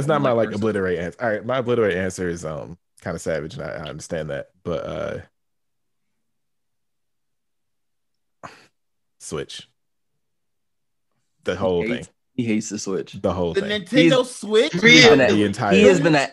That's not my like obliterate answer. All right, my obliterate answer is kind of savage, and I understand that, but Switch. The whole thing. He hates the Switch. The whole thing. The Nintendo Switch. The entire. He has been at.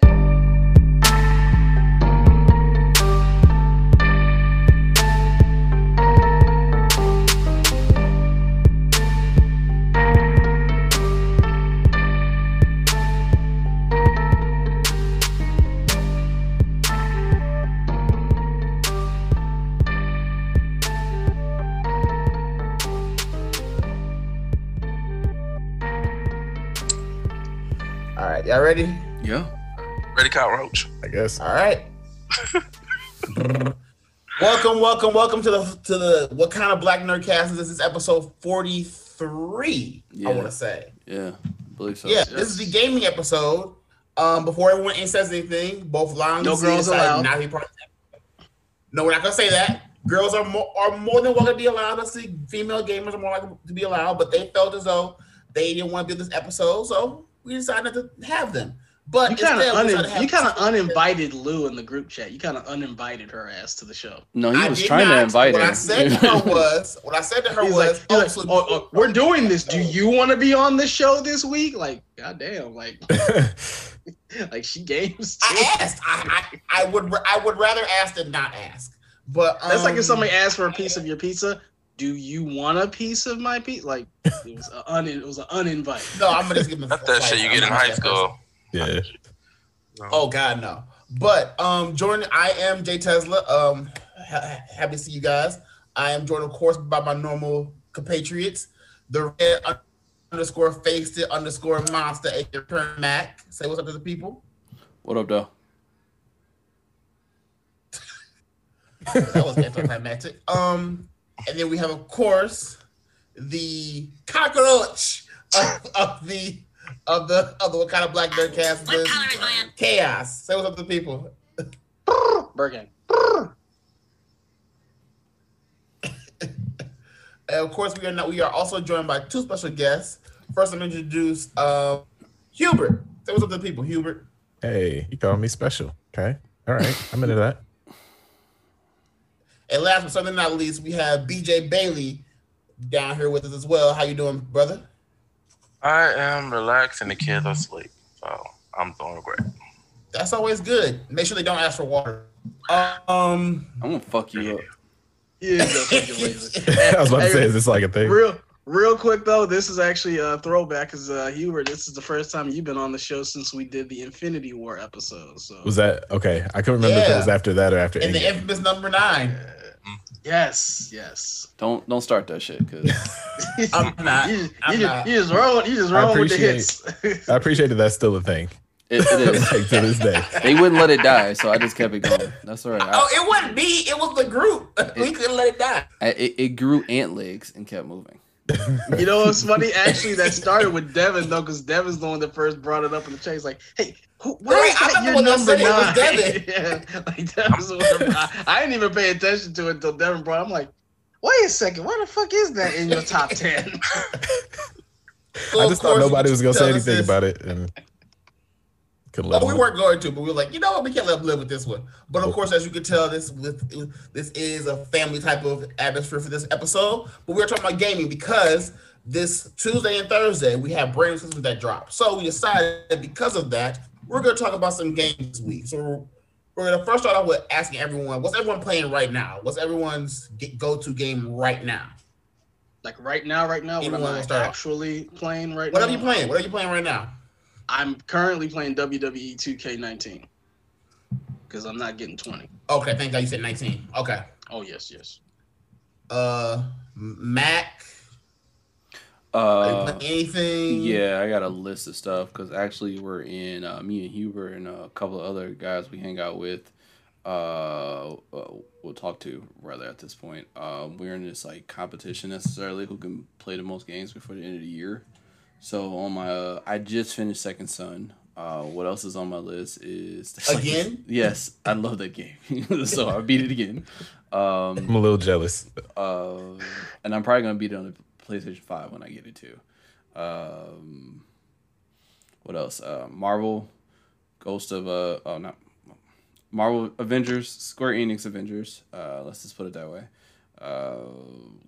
Y'all ready? Yeah. Ready, Kyle Roach? I guess. All right. welcome to the What Kind of Black Nerdcast is this? Is episode 43? Yeah. I want to say. Yeah, I believe so. Yeah, yes. This is the gaming episode. Before everyone says anything, both Longs no girls allowed. Not be part of that. No, we're not gonna say that. Girls are more than welcome to be allowed. I see female gamers are more likely to be allowed, but they felt as though they didn't want to do this episode, so. We decided to have them, but you kind of uninvited Lou in the group chat. You kind of uninvited her ass to the show. No, he was trying to invite her. What I said to her was, "Oh, we're doing this. Do you want to be on the show this week?" Like, goddamn, like, like she games. I asked. I would rather ask than not ask. But that's like if somebody asked for a piece of your pizza. Do you want a piece of my pizza? Like it was an uninvite. No, I'm gonna just give him. Not that shit you get in high school. Yeah. No. Oh God, no. But Jordan, I am Jay Tezla. Happy to see you guys. I am Jordan, of course, by my normal compatriots, the red underscore faced it underscore monster at your turn Mac. Say what's up to the people. What up, though? That was anticlimactic. And then we have, of course, the cockroach of the What Kind of Black Nerdcast. What color is mine? Chaos. Say what's up to the people. Bergen. And of course, we are also joined by two special guests. First, I'm introduce Hubert. Say what's up to the people, Hubert. Hey, you call me special. Okay. All right. I'm into that. And last but certainly not least, we have BJ Bailey down here with us as well. How you doing, brother? I am relaxed and the kids are asleep, so I'm doing great. That's always good. Make sure they don't ask for water. I'm gonna fuck you up. Yeah, I was about to say, is this like a thing? Real quick though, this is actually a throwback because Hubert, this is the first time you've been on the show since we did the Infinity War episode. So was that okay? I couldn't remember if it was after that or after. And the infamous number 9. Yes. Don't start that shit because I'm not. You just roll with the hits. I appreciate that. That's still a thing. It is like, to this day. They wouldn't let it die, so I just kept it going. That's all right. It wasn't me. It was the group. We couldn't let it die. It grew ant legs and kept moving. You know what's funny? Actually, that started with Devin though, because Devin's the one that first brought it up in the chat. He's like, "Hey, why is that your number 9?" Yeah, like I didn't even pay attention to it until Devin brought it. I'm like, "Wait a second, why the fuck is that in your top 10?" Well, I just thought nobody was gonna say anything about it, and we weren't going to, but we were like, you know what, we can't let live with this one. But of course, as you can tell, this is a family type of atmosphere for this episode. But we're talking about gaming because this Tuesday and Thursday we have brand new systems that drop. So we decided that because of that, we're going to talk about some games this week. So we're going to first start off with asking everyone, what's everyone playing right now? What's everyone's go-to game right now? Like right now, what am I actually playing right now? What are you playing right now? I'm currently playing WWE 2K19 because I'm not getting 20. Okay, thank God you said 19. Okay. Oh, yes. Mac? Anything? Yeah, I got a list of stuff because actually we're in, me and Huber and a couple of other guys we hang out with, we'll talk to, rather, at this point. We're in this like competition necessarily who can play the most games before the end of the year. So on my, I just finished Second Son. What else is on my list is again. Like, yes, I love that game, so I beat it again. I'm a little jealous. And I'm probably gonna beat it on the PlayStation 5 when I get it too. What else? Marvel, Ghost of oh, not Marvel, Avengers, Square Enix Avengers. Let's just put it that way.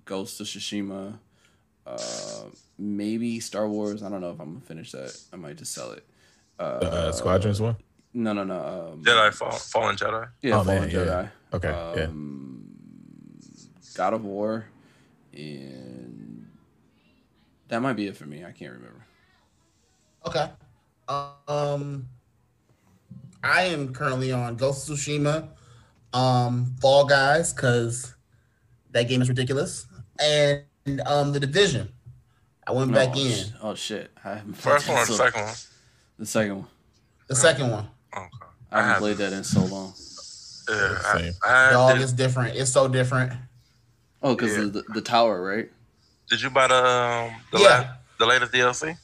Ghost of Tsushima. Maybe Star Wars. I don't know if I'm gonna finish that. I might just sell it. Squadrons one. No, no, no. Jedi Fallen Jedi. Yeah, oh, Fallen Jedi. Yeah. Okay. God of War, and that might be it for me. I can't remember. Okay. I am currently on Ghost of Tsushima, Fall Guys, because that game is ridiculous, and the Division. I went back in. Oh shit! I haven't first one, or the second one. The second one. The second one. Okay. I haven't played that in so long. Yeah, dog is different. It's so different. Oh, because yeah. the tower, right? Did you buy the latest DLC?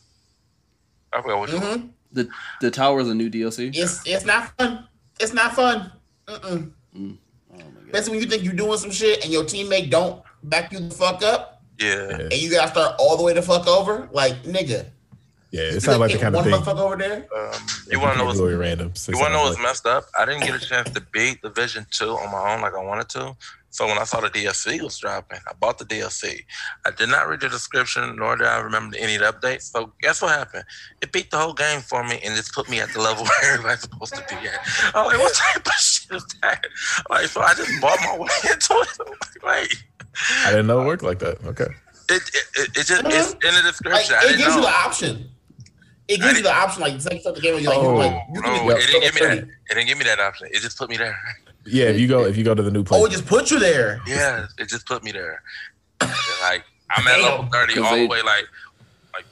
I forgot what you want. The tower is a new DLC. It's not fun. It's not fun. Oh my God. Basically, when you think you're doing some shit and your teammate don't back you the fuck up. Yeah. And you gotta start all the way the fuck over, like nigga. Yeah, it's not like the kind of thing. One motherfucker over there. You want to know what's really random? You want to know what's messed up? I didn't get a chance to beat Division 2 on my own like I wanted to. So when I saw the DLC was dropping, I bought the DLC. I did not read the description, nor did I remember any of the updates. So guess what happened? It beat the whole game for me and just put me at the level where everybody's supposed to be at. I'm like, what type of shit is that? Like, so I just bought my way into it. I'm like, wait. I didn't know it worked like that. Okay. It just it's in the description. Like, it gives you the option. It gives you the option, like, the start the game, you're like, it didn't give me that. It didn't give me that option. It just put me there. Yeah, if you go to the new place. Oh, it just put you there. Yeah, it just put me there. Like, I'm at level 30 all the way, like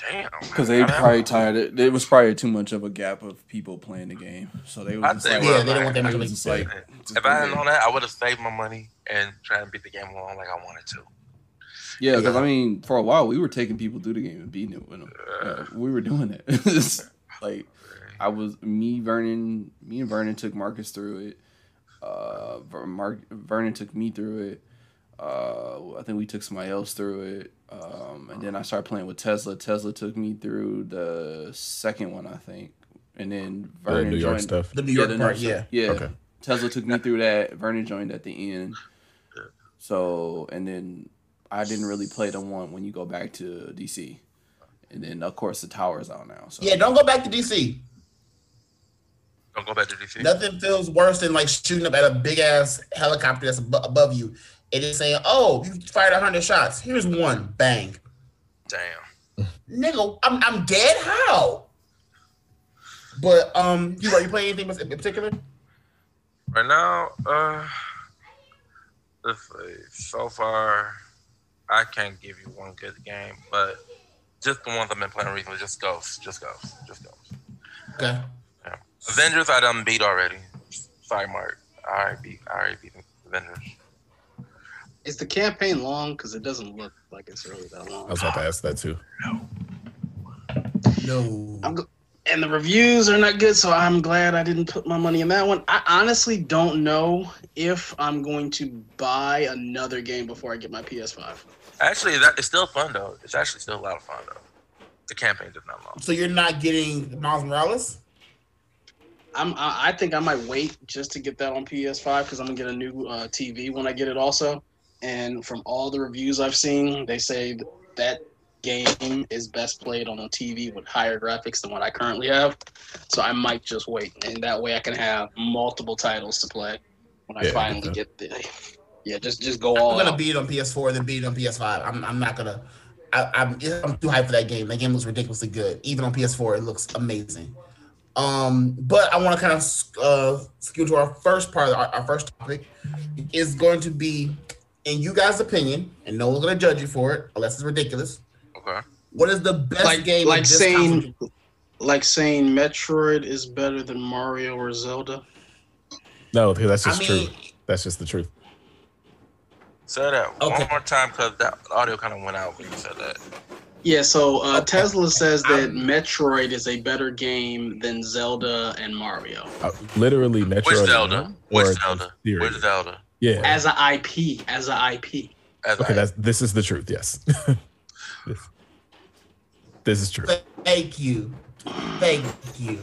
damn. Because they probably tired. It was probably too much of a gap of people playing the game, so they was like, yeah, they didn't want that much. Like, if I hadn't known that, I would have saved my money and tried to beat the game along like I wanted to. Yeah, because, I mean, for a while, we were taking people through the game and beating it with them. We were doing it. Like, I was, me and Vernon took Marcus through it. Vernon took me through it. I think we took somebody else through it. And then I started playing with Tezla. Tezla took me through the second one, I think. And then Vernon joined. The New York stuff. The New York part, yeah. Yeah. Okay. Tezla took me through that. Vernon joined at the end. So, and then I didn't really play the one when you go back to DC, and then of course the tower's out now. So yeah, don't go back to DC. Don't go back to DC. Nothing feels worse than like shooting up at a big ass helicopter that's above you, and it's saying, "Oh, you fired 100 shots. Here's one, bang." Damn. Nigga, I'm dead. How? But you playing anything in particular? Right now, let's see. So far, I can't give you one good game, but just the ones I've been playing recently, just Ghost. Okay. Yeah. Avengers I done beat already. Sorry, Mark. I already beat Avengers. Is the campaign long? Because it doesn't look like it's really that long. I was about to ask that too. No. And the reviews are not good, so I'm glad I didn't put my money in that one. I honestly don't know if I'm going to buy another game before I get my PS5. Actually, it's still fun, though. It's actually still a lot of fun, though. The campaign is not long. So you're not getting Miles Morales? I think I might wait just to get that on PS5 because I'm going to get a new TV when I get it also. And from all the reviews I've seen, they say that game is best played on a TV with higher graphics than what I currently have, so I might just wait, and that way I can have multiple titles to play when I finally get there. Yeah, just go all. I'm gonna beat it on PS4, then beat it on PS5. I'm not gonna. I'm too hyped for that game. That game looks ridiculously good. Even on PS4, it looks amazing. But I want to kind of skew to our first part. Our first topic is going to be, in you guys' opinion, and no one's gonna judge you for it unless it's ridiculous. Okay. What is the best game? Like saying Metroid is better than Mario or Zelda. No, because that's just true. That's just the truth. Say that one more time, because that audio kind of went out when you said that. Yeah. So Tezla says that Metroid is a better game than Zelda and Mario. Literally, Metroid. Where's Zelda? Yeah. As an IP. This is the truth. Yes. This is true. Thank you. Thank you.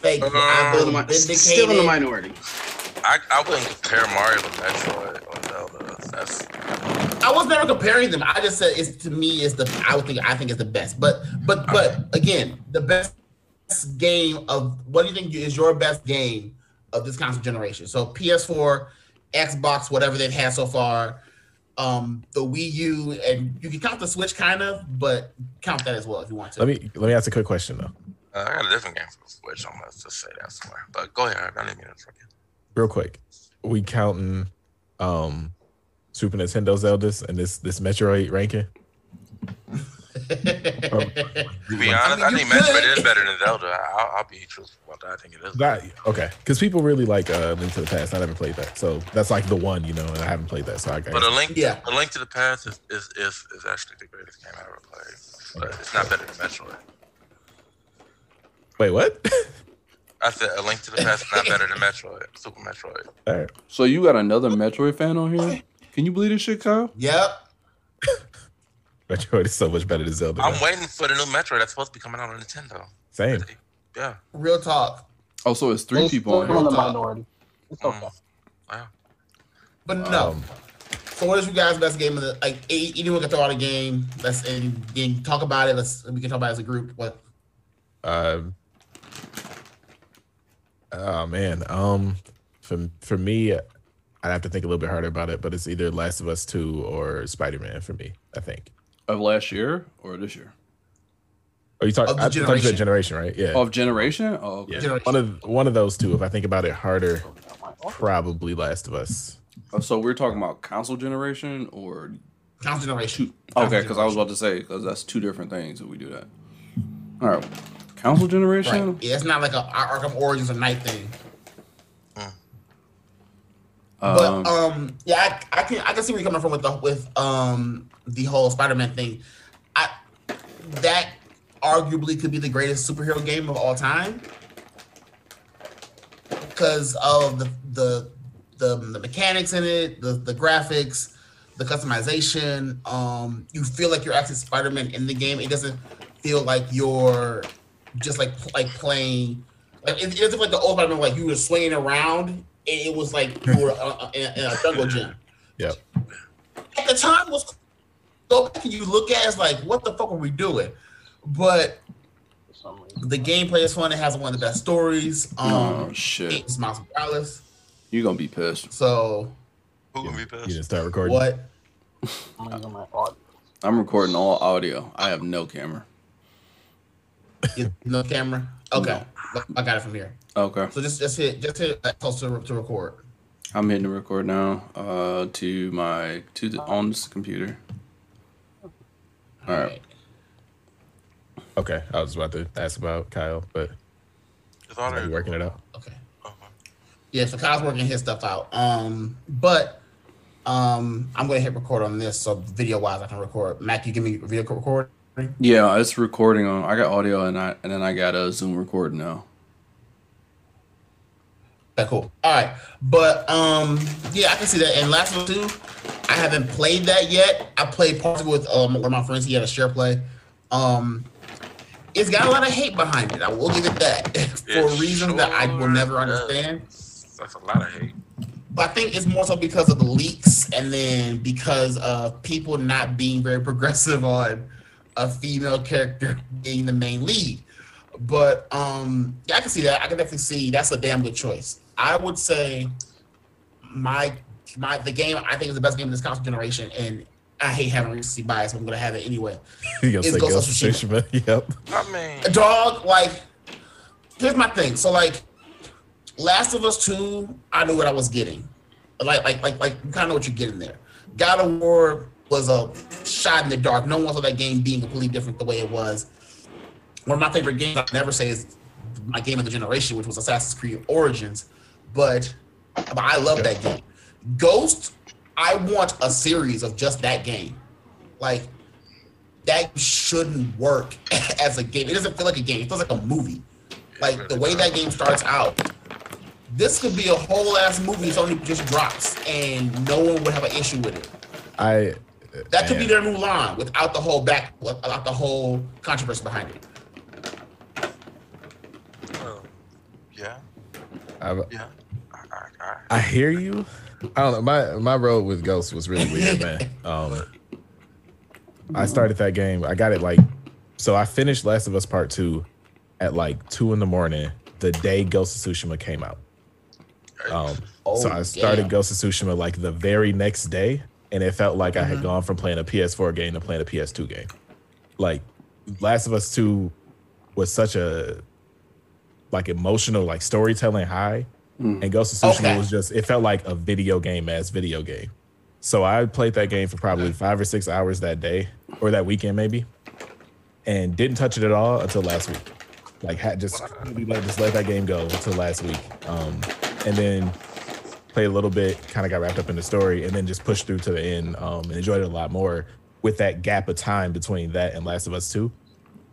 Thank you. I'm still in the minority. I wouldn't compare Mario to Metroid or Zelda. I was never comparing them. I just said it's, to me is the I think it's the best. But again, the best game of what do you think is your best game of this console generation? So PS4, Xbox, whatever they've had so far, the Wii U, and you can count the Switch kind of, but count that as well if you want to. Let me ask a quick question though. I got a different game for the Switch. I'm gonna just say that somewhere. But go ahead. I didn't mean to forget. Real quick, we counting Super Nintendo Zeldas and this Metroid ranking? To be honest, I think Metroid is better than Zelda. I'll be truthful about that. I think it is. Okay, because people really like Link to the Past. I haven't played that, so that's like the one, you know, and I haven't played that, so I got. But a Link to the Past is actually the greatest game I ever played. But okay. It's not better than Metroid. Wait, what? I said A Link to the Past is not better than Metroid. Super Metroid. All right. So you got another Metroid fan on here? Can you believe this shit, Kyle? Yep. Metroid is so much better than Zelda. I'm waiting for the new Metroid that's supposed to be coming out on Nintendo. Same. Yeah. Real talk. Oh, so it's three people on here. It's still in the minority. It's okay. Wow. But no. So what is you guys' best game of the... Like, anyone can throw out a game. Let's talk about it. We can talk about it as a group. What? Oh man, for me, I'd have to think a little bit harder about it, but it's either Last of Us 2 or Spider-Man for me, I think. Of last year or this year? Are you talking about generation, right? Yeah. Of generation? Oh, okay. Yeah. Generation. One of those two. If I think about it harder, probably Last of Us. Oh, so we're talking about console generation or console generation? Okay, because I was about to say because that's two different things if we do that. All right. Console generation? Right. Yeah, it's not like a Arkham Origins or Knight thing. But yeah, I can see where you're coming from with the whole Spider-Man thing. That arguably could be the greatest superhero game of all time because of the mechanics in it, the graphics, the customization. You feel like you're actually Spider-Man in the game. It doesn't feel like you're just like playing, like it doesn't like the old Spider-Man, like you were swinging around. And it was like you were in a jungle gym. Yeah. At the time, was so back and you look at it's like, what the fuck were we doing? But the gameplay is fun. It has one of the best stories. Oh shit! It's Miles Morales. You gonna be pissed. So who gonna be pissed? You didn't start recording. What? I'm recording all audio. I have no camera. No camera. Okay, no. I got it from here. Okay. So just hit to record. I'm hitting record now. On this computer. All right. Okay, I was about to ask about Kyle, but I'm working it out. Okay. Yeah, so Kyle's working his stuff out. But I'm gonna hit record on this, so video wise I can record. Mac, you give me video record. Yeah, it's recording on. I got audio and then I got a Zoom record now. That's cool. All right, but yeah, I can see that. And Last of Us 2, I haven't played that yet. I played part of it with one of my friends. He had a share play. It's got a lot of hate behind it. I will give it that for reasons that I will never understand. That's a lot of hate. But I think it's more so because of the leaks and then because of people not being very progressive on a female character being the main lead. But yeah, I can see that. I can definitely see that's a damn good choice. I would say the game I think is the best game in this console generation, and I hate having recency bias, but I'm gonna have it anyway. It's Ghost of Tsushima. Yep. I mean, dog, like here's my thing. So like Last of Us 2, I knew what I was getting. Like you kinda know what you're getting there. God of War was a shot in the dark. No one saw that game being completely different the way it was. One of my favorite games I never say is my game of the generation, which was Assassin's Creed Origins, but I love that game. Ghost, I want a series of just that game. Like, that shouldn't work as a game. It doesn't feel like a game. It feels like a movie. Like, the way that game starts out, this could be a whole-ass movie that's only just drops, and no one would have an issue with it. That could be their Mulan without the whole controversy behind it. Yeah. All right. I hear you. I don't know. My road with Ghost was really weird, man. I started that game. I got it like, so I finished Last of Us Part 2 at like 2 a.m, the day Ghost of Tsushima came out. So I started Ghost of Tsushima like the very next day, and it felt like I had gone from playing a PS4 game to playing a PS2 game. Like Last of Us 2 was such a like emotional, like storytelling high, and Ghost of Tsushima was just, it felt like a video game as video game. So I played that game for probably 5 or 6 hours that day, or that weekend maybe, and didn't touch it at all until last week. Like had just let that game go until last week. And then played a little bit, kind of got wrapped up in the story, and then just pushed through to the end, and enjoyed it a lot more with that gap of time between that and Last of Us 2.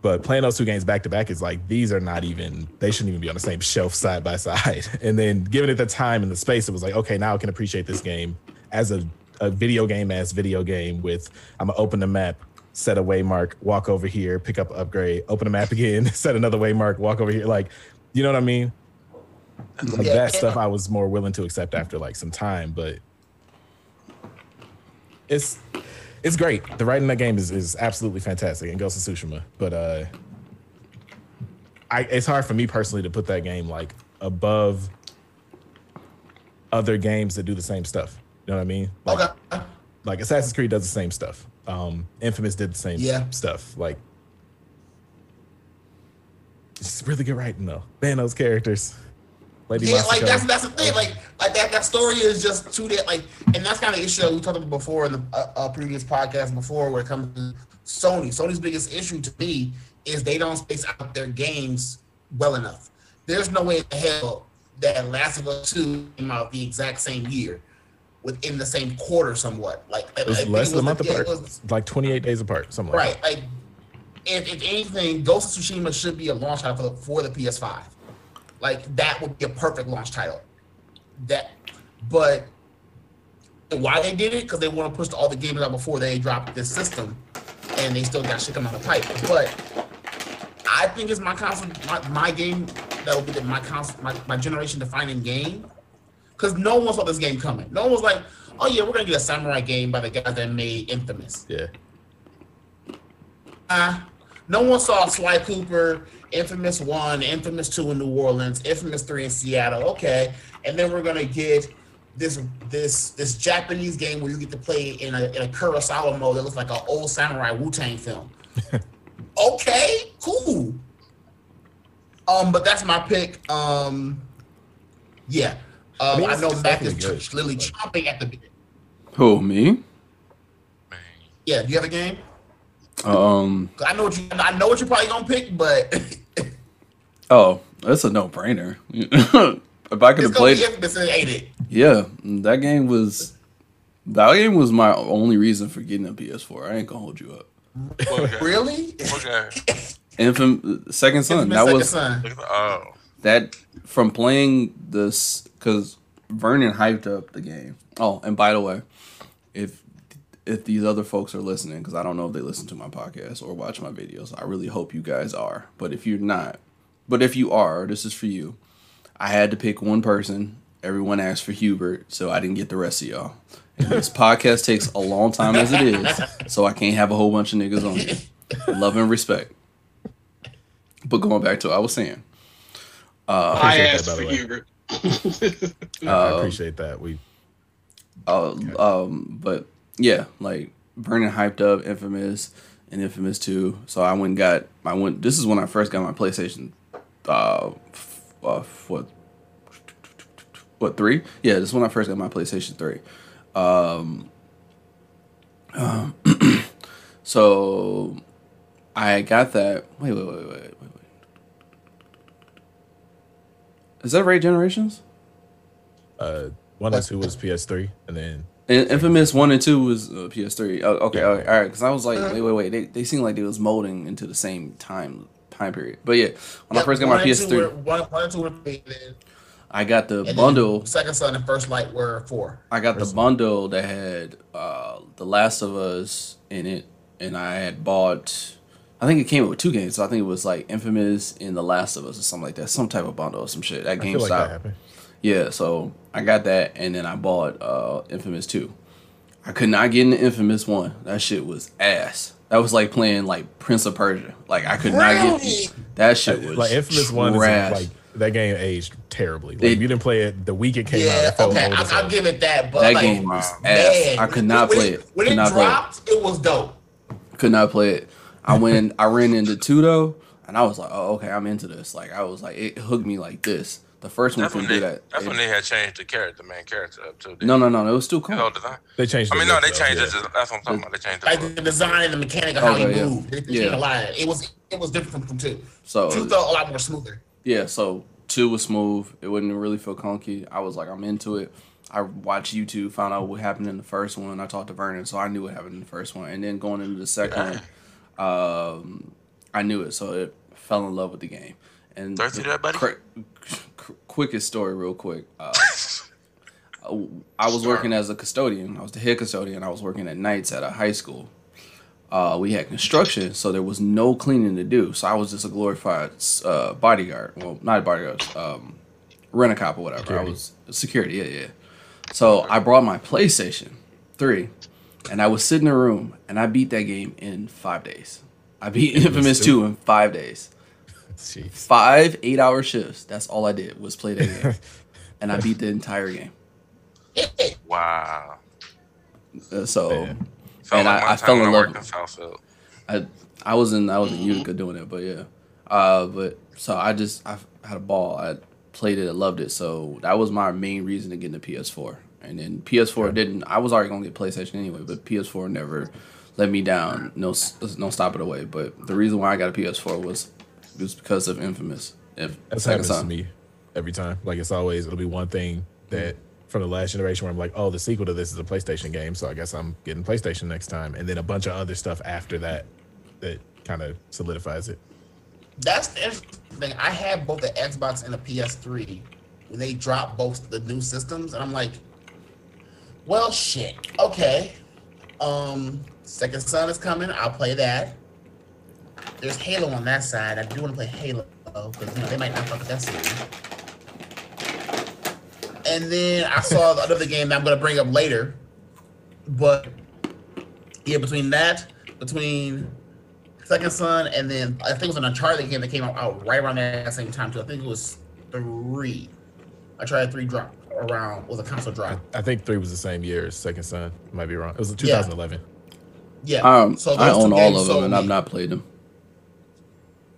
But playing those two games back to back is like, these are not even, they shouldn't even be on the same shelf side by side. And then given it the time and the space, it was like, okay, now I can appreciate this game as a video game as video game with, I'm gonna open the map, set a waymark, walk over here, pick up upgrade, open the map again, set another waymark, walk over here. Like, you know what I mean? Like that stuff I was more willing to accept after like some time, but it's great. The writing in that game is absolutely fantastic, and Ghost of Tsushima. But it's hard for me personally to put that game like above other games that do the same stuff. You know what I mean? Like, like Assassin's Creed does the same stuff. Infamous did the same stuff. Like, it's really good writing though. Man, those characters. Like that's the thing. Like that story is just too dead. Like, and that's kind of the issue we talked about before in the previous podcast before, where it comes to Sony. Sony's biggest issue to me is they don't space out their games well enough. There's no way in hell that Last of Us 2 came out the exact same year, within the same quarter, somewhat. Like it was less than a month apart. It was like 28 days apart, something like that. Right. Like, if anything, Ghost of Tsushima should be a launch title for the PS5. Like that would be a perfect launch title. But why they did it? Because they want to push all the games out before they dropped this system, and they still got shit coming out the pipe. But I think it's my console, my game that will be my console, my generation defining game. Because no one saw this game coming. No one was like, "Oh yeah, we're gonna do a samurai game by the guys that made Infamous." Yeah. No one saw Sly Cooper, Infamous 1, Infamous 2 in New Orleans, Infamous 3 in Seattle. Okay, and then we're gonna get this Japanese game where you get to play in a Kurosawa mode that looks like an old samurai Wu-Tang film. Okay, cool. But that's my pick. Yeah. I know Mac is literally chomping at the bit. Who, me? Yeah. Do you have a game? I know what you're probably gonna pick, but oh, that's a no-brainer. If I could have played it, yeah, that game was my only reason for getting a PS4. I ain't gonna hold you up. Okay. Really? Okay. Infamous Second Son. That from playing this because Vernon hyped up the game. Oh, and by the way, if these other folks are listening, because I don't know if they listen to my podcast or watch my videos, I really hope you guys are. But if you're not, if you are, this is for you. I had to pick one person. Everyone asked for Hubert, so I didn't get the rest of y'all. And this podcast takes a long time as it is, so I can't have a whole bunch of niggas on here. Love and respect. But going back to what I was saying. I asked for Hubert. I appreciate that. But yeah, like Vernon hyped up Infamous and Infamous 2. So I went and got this is when I first got my PlayStation 3? Yeah, this is when I first got my PlayStation 3. So I got that. Wait. Is that right, Generations? 1 and 2 was PS3 and then Infamous 1 and 2 was PS3. All right. Because I was like, wait. They seemed like they was molding into the same time period. But yeah, when I first got my PS3, 1 and 2 were paid in. I got the bundle. Second Son and First Light were 4. I got the bundle that had The Last of Us in it, and I had bought. I think it came out with two games. So I think it was like Infamous and The Last of Us or something like that. Some type of bundle or some shit. That game stopped. Like yeah, so I got that and then I bought Infamous 2. I could not get into Infamous 1. That shit was ass. That was like playing like Prince of Persia. Like I could not get that shit was like Infamous trash. 1 is like that game aged terribly. Like, you didn't play it the week it came out. Yeah, okay, I'll give it that. But that like, game was ass. I could not play it. When it dropped, it was dope. Could not play it. I ran into 2 though, and I was like, oh okay, I'm into this. Like I was like, it hooked me like this. The first one couldn't do that. That's when they had changed the character, the main character up to. No, it was still cool. They changed. I mean, no, they changed it. That's what I'm talking about. They changed like the design and the mechanic of how he moved. They changed a lot. It was different from 2. So 2 felt a lot more smoother. Yeah, so 2 was smooth. It wouldn't really feel clunky. I was like, I'm into it. I watched YouTube, found out what happened in the first one. I talked to Vernon, so I knew what happened in the first one. And then going into the second one, I knew it. So it fell in love with the game. And quickest story real quick. I was working as a custodian. I was the head custodian. I was working at nights at a high school. We had construction, so there was no cleaning to do. So I was just a glorified bodyguard. Well, not a bodyguard. Rent-a-cop or whatever. Security. I was security, yeah. So I brought my PlayStation 3, and I was sitting in a room, and I beat that game in 5 days. I beat Infamous 2 in 5 days. Jeez. 5 8-hour shifts. That's all I did was play that game, and I beat the entire game. Wow! I fell in love. I was in Utica doing it, but yeah. I had a ball. I played it. I loved it. So that was my main reason to get into PS4. And then PS4 didn't. I was already gonna get PlayStation anyway, but PS4 never let me down. No stop it away. But the reason why I got a PS4 was. It was because of Infamous. That's happens to me every time. Like it's always, it'll be one thing that from the last generation where I'm like, oh, the sequel to this is a PlayStation game, so I guess I'm getting PlayStation next time, and then a bunch of other stuff after that kind of solidifies it. That's the interesting thing. I had both the Xbox and the PS3 when they dropped both the new systems, and I'm like, well, shit. Okay, Second Son is coming. I'll play that. There's Halo on that side. I do want to play Halo, because they might not fuck with that series. And then I saw another game that I'm going to bring up later. But, yeah, between Second Son, and then I think it was an Uncharted game that came out right around that same time, too. I think it was 3. Uncharted 3 dropped around, was a console drop. I think 3 was the same year as Second Son. I might be wrong. It was 2011. Yeah. So I own all of them, and I've not played them.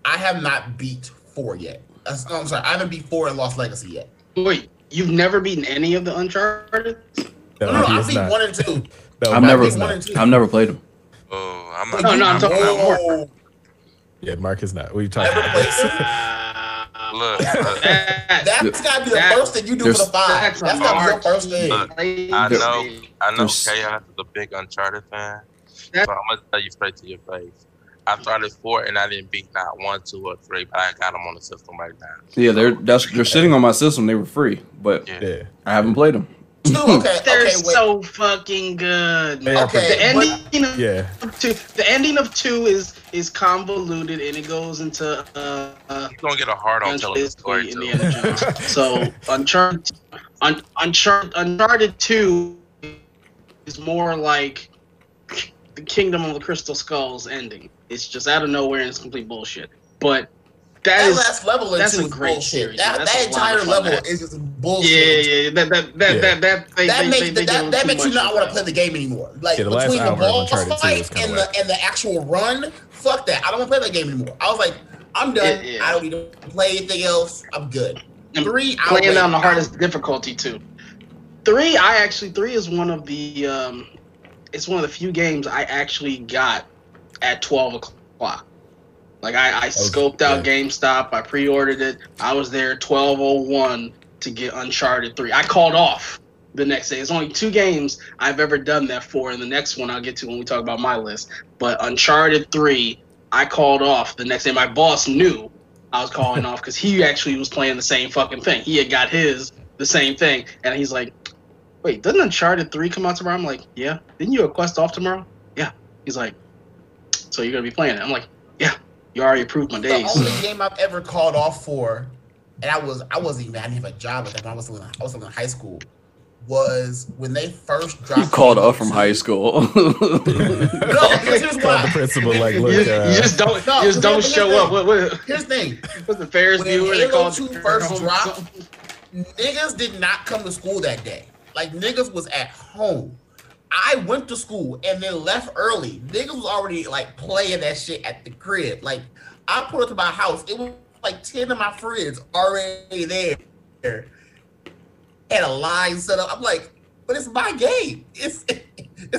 I have not beat 4 yet. I'm sorry, I haven't beat 4 and Lost Legacy yet. Wait, you've never beaten any of the Uncharted? No, I beat 1 and 2. I've never played them. Oh, I'm not. No, I'm talking about Mark. Yeah, Mark is not. We've talked about this. Look, that's gotta be the first thing you do for the 5. That's gotta be your first thing. Look, I know. Chaos is a big Uncharted fan, so I'm gonna tell you straight to your face. I started 4 and I didn't beat not 1, 2, or 3, but I got them on the system right now. Yeah, they're sitting on my system. They were free, but I haven't played them. Okay, they're so fucking good. Man. Okay, the ending of two is convoluted and it goes into. You're gonna get a hard on telling the story. So Uncharted 2 is more like the Kingdom of the Crystal Skulls ending. It's just out of nowhere and it's complete bullshit. But that's a great series. That entire level is just bullshit. Yeah. That makes you not want to play the game anymore. Like between the boss fight and the actual run, fuck that. I don't want to play that game anymore. I was like, I'm done. I don't need to play anything else. I'm good. 3 playing on the hardest difficulty too. 3 is one of the it's one of the few games I actually got at 12 o'clock. Like I scoped out GameStop. I pre-ordered it. I was there 12:01 to get Uncharted 3. I called off the next day. It's only 2 games I've ever done that for, and the next one I'll get to when we talk about my list. But Uncharted 3, I called off the next day. My boss knew I was calling off because he actually was playing the same fucking thing. He had got the same thing, and he's like, wait, doesn't Uncharted 3 come out tomorrow? I'm like, yeah. Didn't you request off tomorrow? Yeah. He's like, so you're going to be playing it. I'm like, yeah. You already approved my days. It's the only game I've ever called off for, and I didn't have a job at that point. I was in high school. Was when they first dropped. You called off from high school. No, here's what the principal like. Look, you just don't show up. What? Here's the thing. What's the fairest view? When Halo 2 first dropped, niggas did not come to school that day. Like, niggas was at home. I went to school and then left early. Niggas was already like playing that shit at the crib. Like, I pulled up to my house. It was like 10 of my friends already there. Had a line set up. I'm like, but it's my game. It's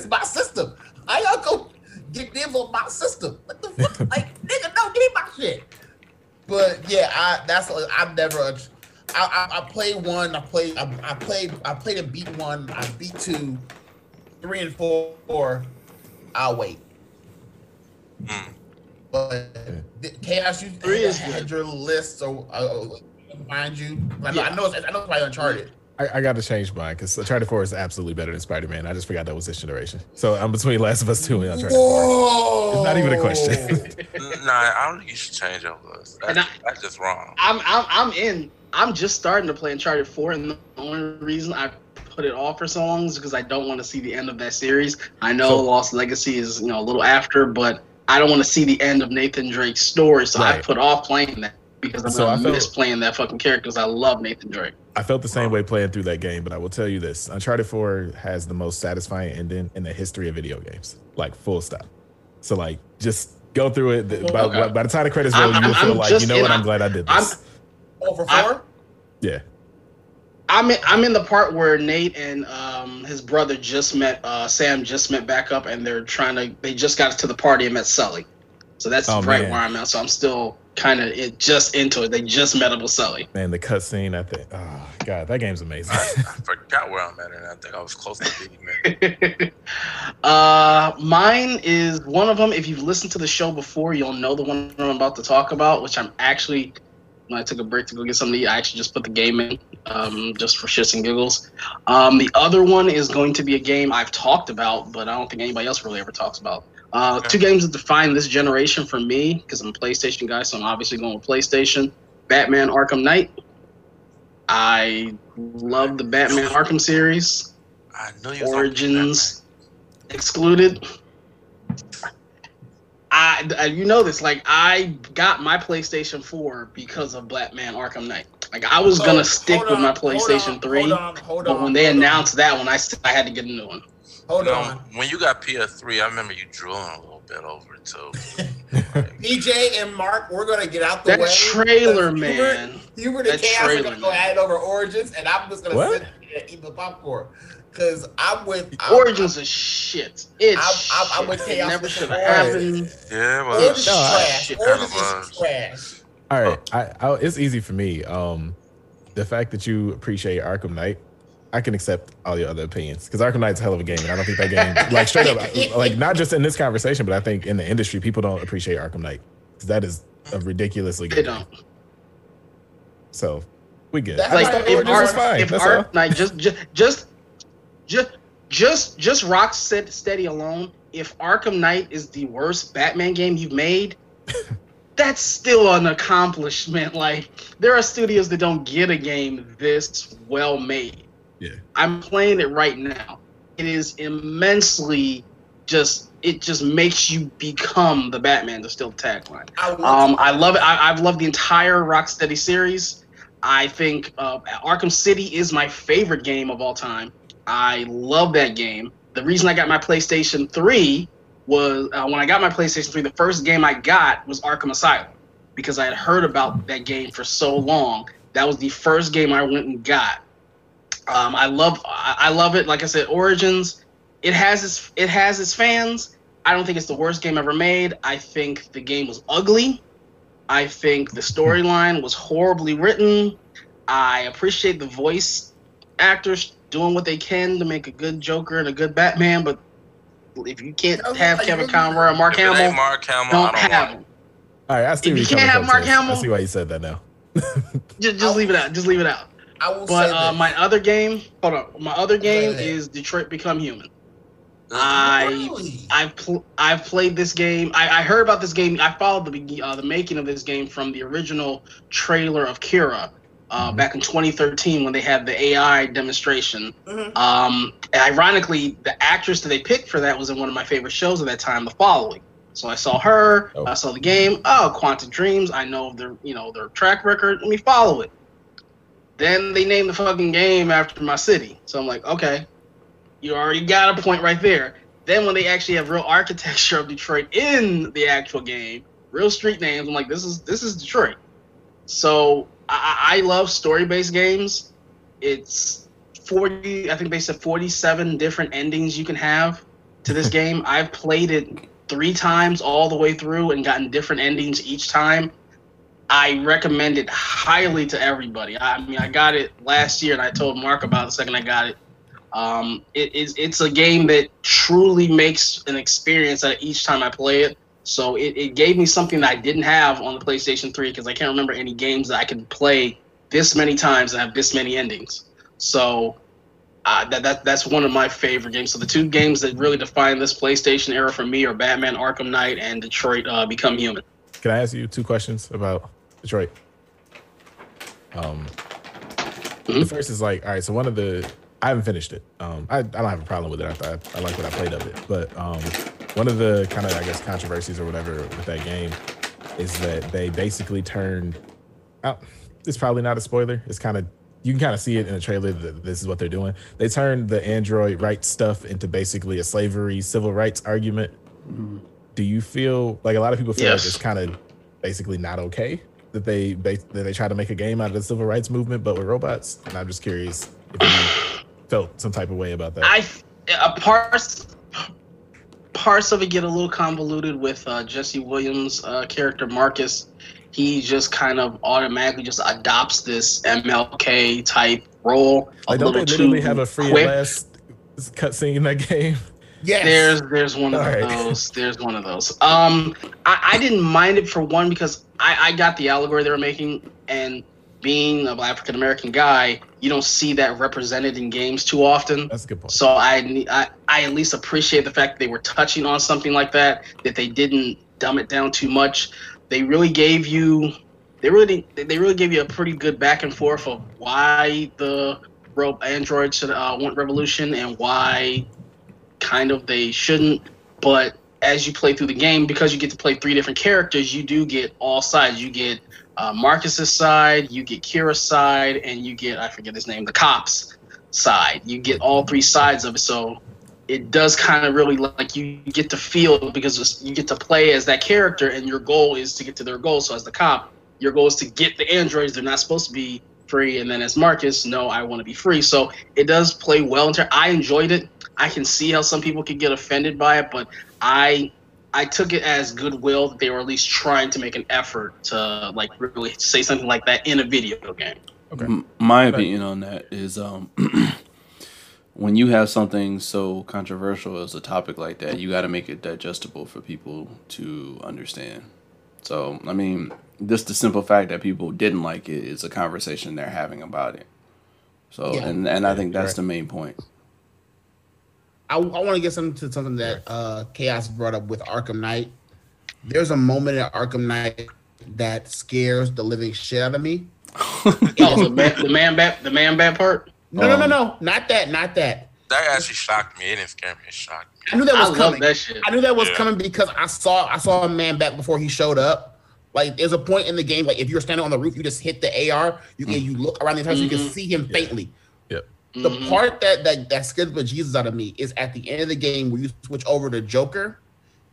my system. I y'all go get them on my system. What the fuck? Like, nigga, no, give me my shit. But yeah, I played and beat one. I beat 2, 3 and 4. I'll wait. But Chaos, you had your list, so mind you. I know it's probably Uncharted. I got to change mine because Uncharted 4 is absolutely better than Spider-Man. I just forgot that was this generation. So I'm between Last of Us 2 and Uncharted 4. It's not even a question. Nah, I don't think you should change your list. That's just wrong. I'm just starting to play Uncharted 4, and the only reason I put it off for so long is because I don't want to see the end of that series. I know Lost Legacy is a little after, but I don't want to see the end of Nathan Drake's story, so I put off playing that. Because I miss playing that fucking character because I love Nathan Drake. I felt the same way playing through that game, but I will tell you this. Uncharted 4 has the most satisfying ending in the history of video games. Like, full stop. So, like, just go through it. By the time the credits roll, you will feel like, you know what, I'm glad I did this. Over 4? Yeah. I'm in the part where Nate and his brother Sam just met back up, and they just got to the party and met Sully. So that's where I'm at. So I'm still kind of just into it. They just met up with Sully. Man, the cutscene, I think. Oh, God, that game's amazing. I forgot where I'm at, and I think I was close to beating it. Mine is one of them. If you've listened to the show before, you'll know the one I'm about to talk about, which I'm actually, when I took a break to go get something to eat, I actually just put the game in just for shits and giggles. The other one is going to be a game I've talked about, but I don't think anybody else really ever talks about. Two games that define this generation for me, because I'm a PlayStation guy, so I'm obviously going with PlayStation. Batman Arkham Knight. I love the Batman Arkham series. I know you. Origins excluded. You know this. Like, I got my PlayStation 4 because of Batman Arkham Knight. Like, I was going to stick with my PlayStation 3, but when they announced that one, I had to get a new one. Hold on. When you got PS3, I remember you drooling a little bit over it, too. PJ and Mark, we're going to get out the way. Trailer, man. Hubert and Chaos are going to go at it over Origins, and I'm just going to sit there and eat the popcorn. Because I'm with... Origins is shit. I'm with Chaos. It never should have happened. Yeah, well... Origins is trash. Origins is trash. All right. It's easy for me. The fact that you appreciate Arkham Knight, I can accept all your other opinions because Arkham Knight's a hell of a game, and I don't think that game, like, straight up, like, not just in this conversation, but I think in the industry, people don't appreciate Arkham Knight because that is a ridiculously good game. So we good. That's like, if Arkham Knight just rock steady alone. If Arkham Knight is the worst Batman game you've made, that's still an accomplishment. Like, there are studios that don't get a game this well made. Yeah. I'm playing it right now. It is immensely it just makes you become the Batman, to steal the tagline. I love it. I've loved the entire Rocksteady series. I think Arkham City is my favorite game of all time. I love that game. The reason I got my PlayStation 3 was when I got my PlayStation 3, the first game I got was Arkham Asylum because I had heard about that game for so long. That was the first game I went and got. I love it. Like I said, Origins, it has its fans. I don't think it's the worst game ever made. I think the game was ugly. I think the storyline was horribly written. I appreciate the voice actors doing what they can to make a good Joker and a good Batman, but if you can't have Kevin Conroy or Mark Hamill, don't have him. All right, I see. If you can't have Mark Hamill, I see why you said that now. just leave it out. Just leave it out. But my other game is Detroit Become Human. I've played this game. I heard about this game. I followed the making of this game from the original trailer of Kira back in 2013 when they had the AI demonstration. Ironically, the actress that they picked for that was in one of my favorite shows at that time, The Following. So I saw her. I saw the game. Oh, Quantum Dreams. I know their track record. Let me follow it. Then they named the fucking game after my city. So I'm like, okay, you already got a point right there. Then when they actually have real architecture of Detroit in the actual game, real street names, I'm like, this is Detroit. So I love story-based games. It's 40, I think they said 47 different endings you can have to this game. I've played it 3 times all the way through and gotten different endings each time. I recommend it highly to everybody. I mean, I got it last year, and I told Mark about it the second I got it. It's a game that truly makes an experience at each time I play it. So it gave me something that I didn't have on the PlayStation 3 because I can't remember any games that I could play this many times and have this many endings. So that's one of my favorite games. So the 2 games that really define this PlayStation era for me are Batman Arkham Knight and Detroit Become Human. Can I ask you 2 questions about Detroit? The first is like, all right, so one of the, I haven't finished it. I don't have a problem with it. I like what I played of it. But one of the kind of, I guess, controversies or whatever with that game is that they basically turned out. It's probably not a spoiler. It's kind of, you can kind of see it in the trailer that this is what they're doing. They turned the Android rights stuff into basically a slavery, civil rights argument. Do you feel like a lot of people feel like it's kind of basically not okay that they try to make a game out of the civil rights movement, but with robots? And I'm just curious if you felt some type of way about that. Parts of it get a little convoluted with Jesse Williams' character, Marcus. He just kind of automatically just adopts this MLK type role. Like, don't they literally have a free last cutscene in that game? Yes. There's one of those. There's one of those. I didn't mind it for one because I got the allegory they were making, and being an African American guy, you don't see that represented in games too often. That's a good point. So I at least appreciate the fact that they were touching on something like that they didn't dumb it down too much. They really gave you they really gave you a pretty good back and forth of why the Android should want revolution and why kind of they shouldn't. But as you play through the game, because you get to play 3 different characters, you do get all sides. You get Marcus's side, you get Kira's side, and you get, I forget his name, the cop's side. You get all 3 sides of it, so it does kind of really, like, you get to feel, because you get to play as that character and your goal is to get to their goal. So as the cop, your goal is to get the androids, they're not supposed to be free, and then as Marcus, no, I want to be free. So it does play well. I enjoyed it. I can see how some people could get offended by it, but I took it as goodwill that they were at least trying to make an effort to, like, really say something like that in a video game. Okay. My opinion on that is when you have something so controversial as a topic like that, you got to make it digestible for people to understand. So, I mean, just the simple fact that people didn't like it is a conversation they're having about it. So, yeah. and I think that's the main point. I want to get something that Chaos brought up with Arkham Knight. There's a moment in Arkham Knight that scares the living shit out of me. the man bat part? No, not that. That actually shocked me. It didn't scare me. It shocked me. I knew that was coming. That shit. I knew that was coming because I saw a man bat before he showed up. Like, there's a point in the game, like, if you're standing on the roof, you just hit the AR. You look around the entire, so you can see him faintly. The part that scares the bejesus out of me is at the end of the game where you switch over to Joker,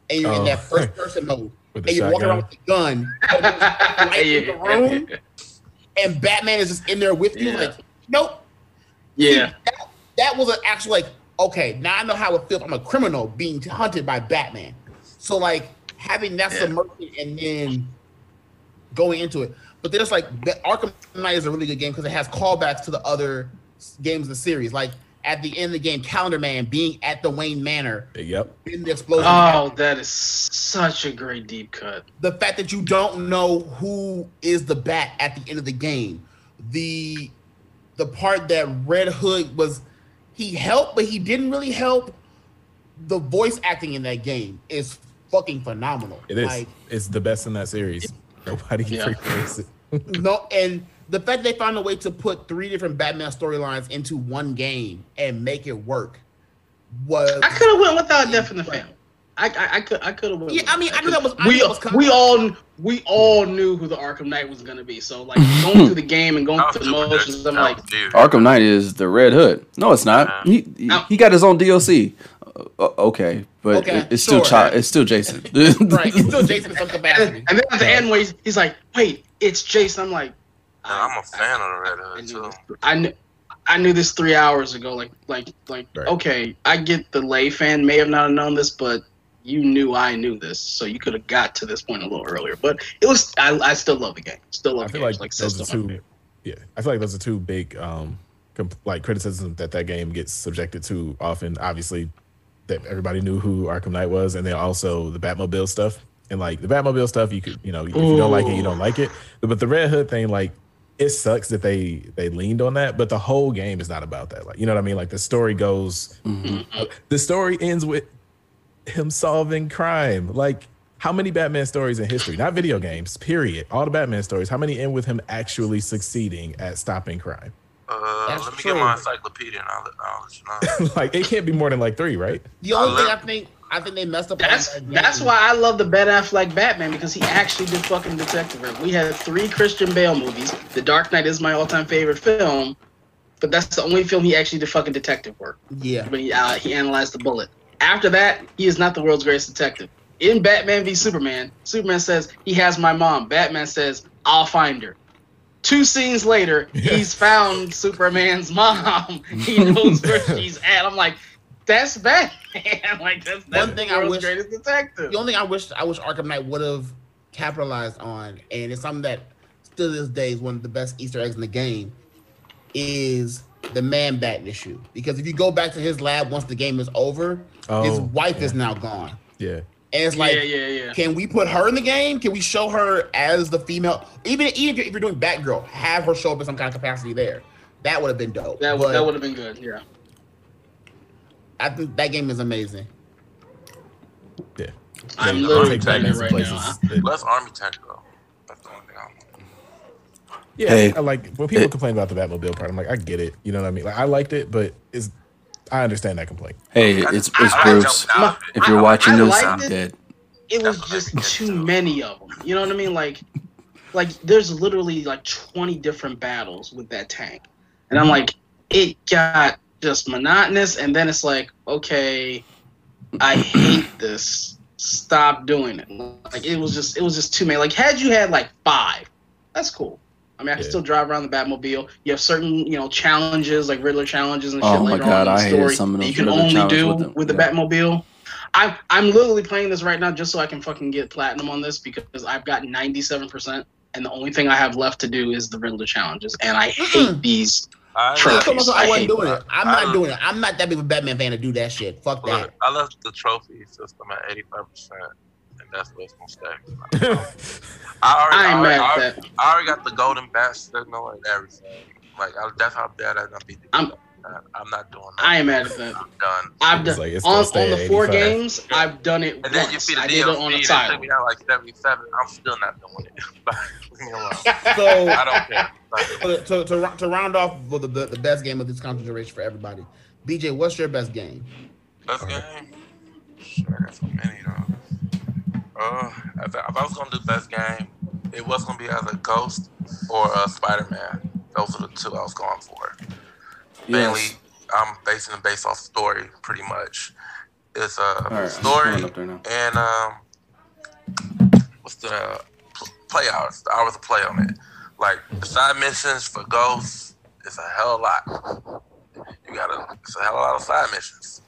and you're in that first-person mode, and you're walking around with a gun, in the room, and Batman is just in there with you, like, nope. Yeah. See, that was an actual, like, okay, now I know how it feels. I'm a criminal being hunted by Batman. So, like, having that submersion and then going into it. But there's, like, Arkham Knight is a really good game because it has callbacks to the other games of the series, like at the end of the game, Calendar Man being at the Wayne Manor, in the explosion. That is such a great deep cut. The fact that you don't know who is the Bat at the end of the game, the part that Red Hood was, he helped, but he didn't really help. the voice acting in that game is fucking phenomenal. It is. Like, it's the best in that series. Nobody can replace it. No, and the fact they found a way to put three different Batman storylines into one game and make it work was. I could have went without Death in the Family. I could have. Yeah, I mean, I knew that was. We all knew who the Arkham Knight was gonna be. So like going through the game and going through the motions, I'm like, Arkham Knight is the Red Hood. No, it's not. He got his own DLC. Okay, but it's still Jason. Right, it's still Jason in some capacity. And then at the end, where he's like, "Wait, it's Jason." I'm like, I'm a fan of the Red Hood too. I knew this 3 hours ago. Right. Okay, I get the lay fan may have not known this, but. You knew I knew this, so you could have got to this point a little earlier. But it was I still love the game. Still love the game. Like those are two, I feel like those are two big criticisms that game gets subjected to often. Obviously, that everybody knew who Arkham Knight was, and then also the Batmobile stuff. And like the Batmobile stuff, if you don't like it, you don't like it. But the Red Hood thing, like it sucks that they leaned on that, but the whole game is not about that. Like you know what I mean? Like the story goes, the story ends with. Him solving crime. Like how many Batman stories in history, not video games, period, all the Batman stories, how many end with him actually succeeding at stopping crime? Let me get my encyclopedia and I'll let you know. Like it can't be more than like three, right? The only thing I think they messed up. That's why I love the Ben Affleck Batman, because he actually did fucking detective work. We had 3 Christian Bale movies. The Dark Knight is my all time favorite film, but that's the only film he actually did fucking detective work. Yeah, but he analyzed the bullet. After that, he is not the world's greatest detective. In Batman v Superman, Superman says, he has my mom. Batman says, I'll find her. 2 scenes later, he's found Superman's mom. He knows where she's at. I'm like, that's Batman. Like, that's one thing I wish, greatest detective. The only thing I wish Arkham Knight would have capitalized on, and it's something that still to this day is one of the best Easter eggs in the game, is the man bat issue, because if you go back to his lab once the game is over, his wife is now gone. Yeah, and it's like, can we put her in the game? Can we show her as the female? Even if you're doing Batgirl, have her show up in some kind of capacity there. That would have been dope. That would have been good. Yeah, I think that game is amazing. Yeah, I'm literally playing it right now. Less Army Tech though. That's the only thing I want. Yeah, hey, I like when people complain about the Batmobile part. I'm like, I get it. You know what I mean? Like, I liked it, but I understand that complaint. Hey, it's Bruce. If you're watching this, I'm dead. It was just too many of them. You know what I mean? Like there's literally like 20 different battles with that tank, and I'm like, it got just monotonous. And then it's like, okay, I hate this. Stop doing it. Like it was just too many. Like had you had like 5, that's cool. I mean, I can still drive around the Batmobile. You have certain, challenges like Riddler challenges and shit later on in the story that you can only do with the Batmobile. I'm literally playing this right now just so I can fucking get platinum on this, because I've got 97%, and the only thing I have left to do is the Riddler challenges, and I hate these. Trophies. I wasn't doing it. I'm not doing it. I'm not that big of a Batman fan to do that shit. Fuck that. I left the trophy system at 85%. That's what's gonna stay. I already got the golden bat signal and everything. Like that's how bad I'm gonna be. I'm not doing that. I ain't mad at that. I'm done. I've done on the 4 games. I've done it. And once. Then you see the DLC on the side. We got like 77. I'm still not doing it. So I don't care. To round off with the best game of this consideration for everybody, BJ, what's your best game? Best game? Sure, I got so many though. If I was gonna do best game, it was gonna be either Ghost or Spider-Man. Those are the 2 I was going for. Yes. Mainly, I'm basing it based off story, pretty much. It's a story and what's the play hours? The hours of play on it. Like the side missions for Ghost is a hell of a lot. It's a hell of a lot of side missions.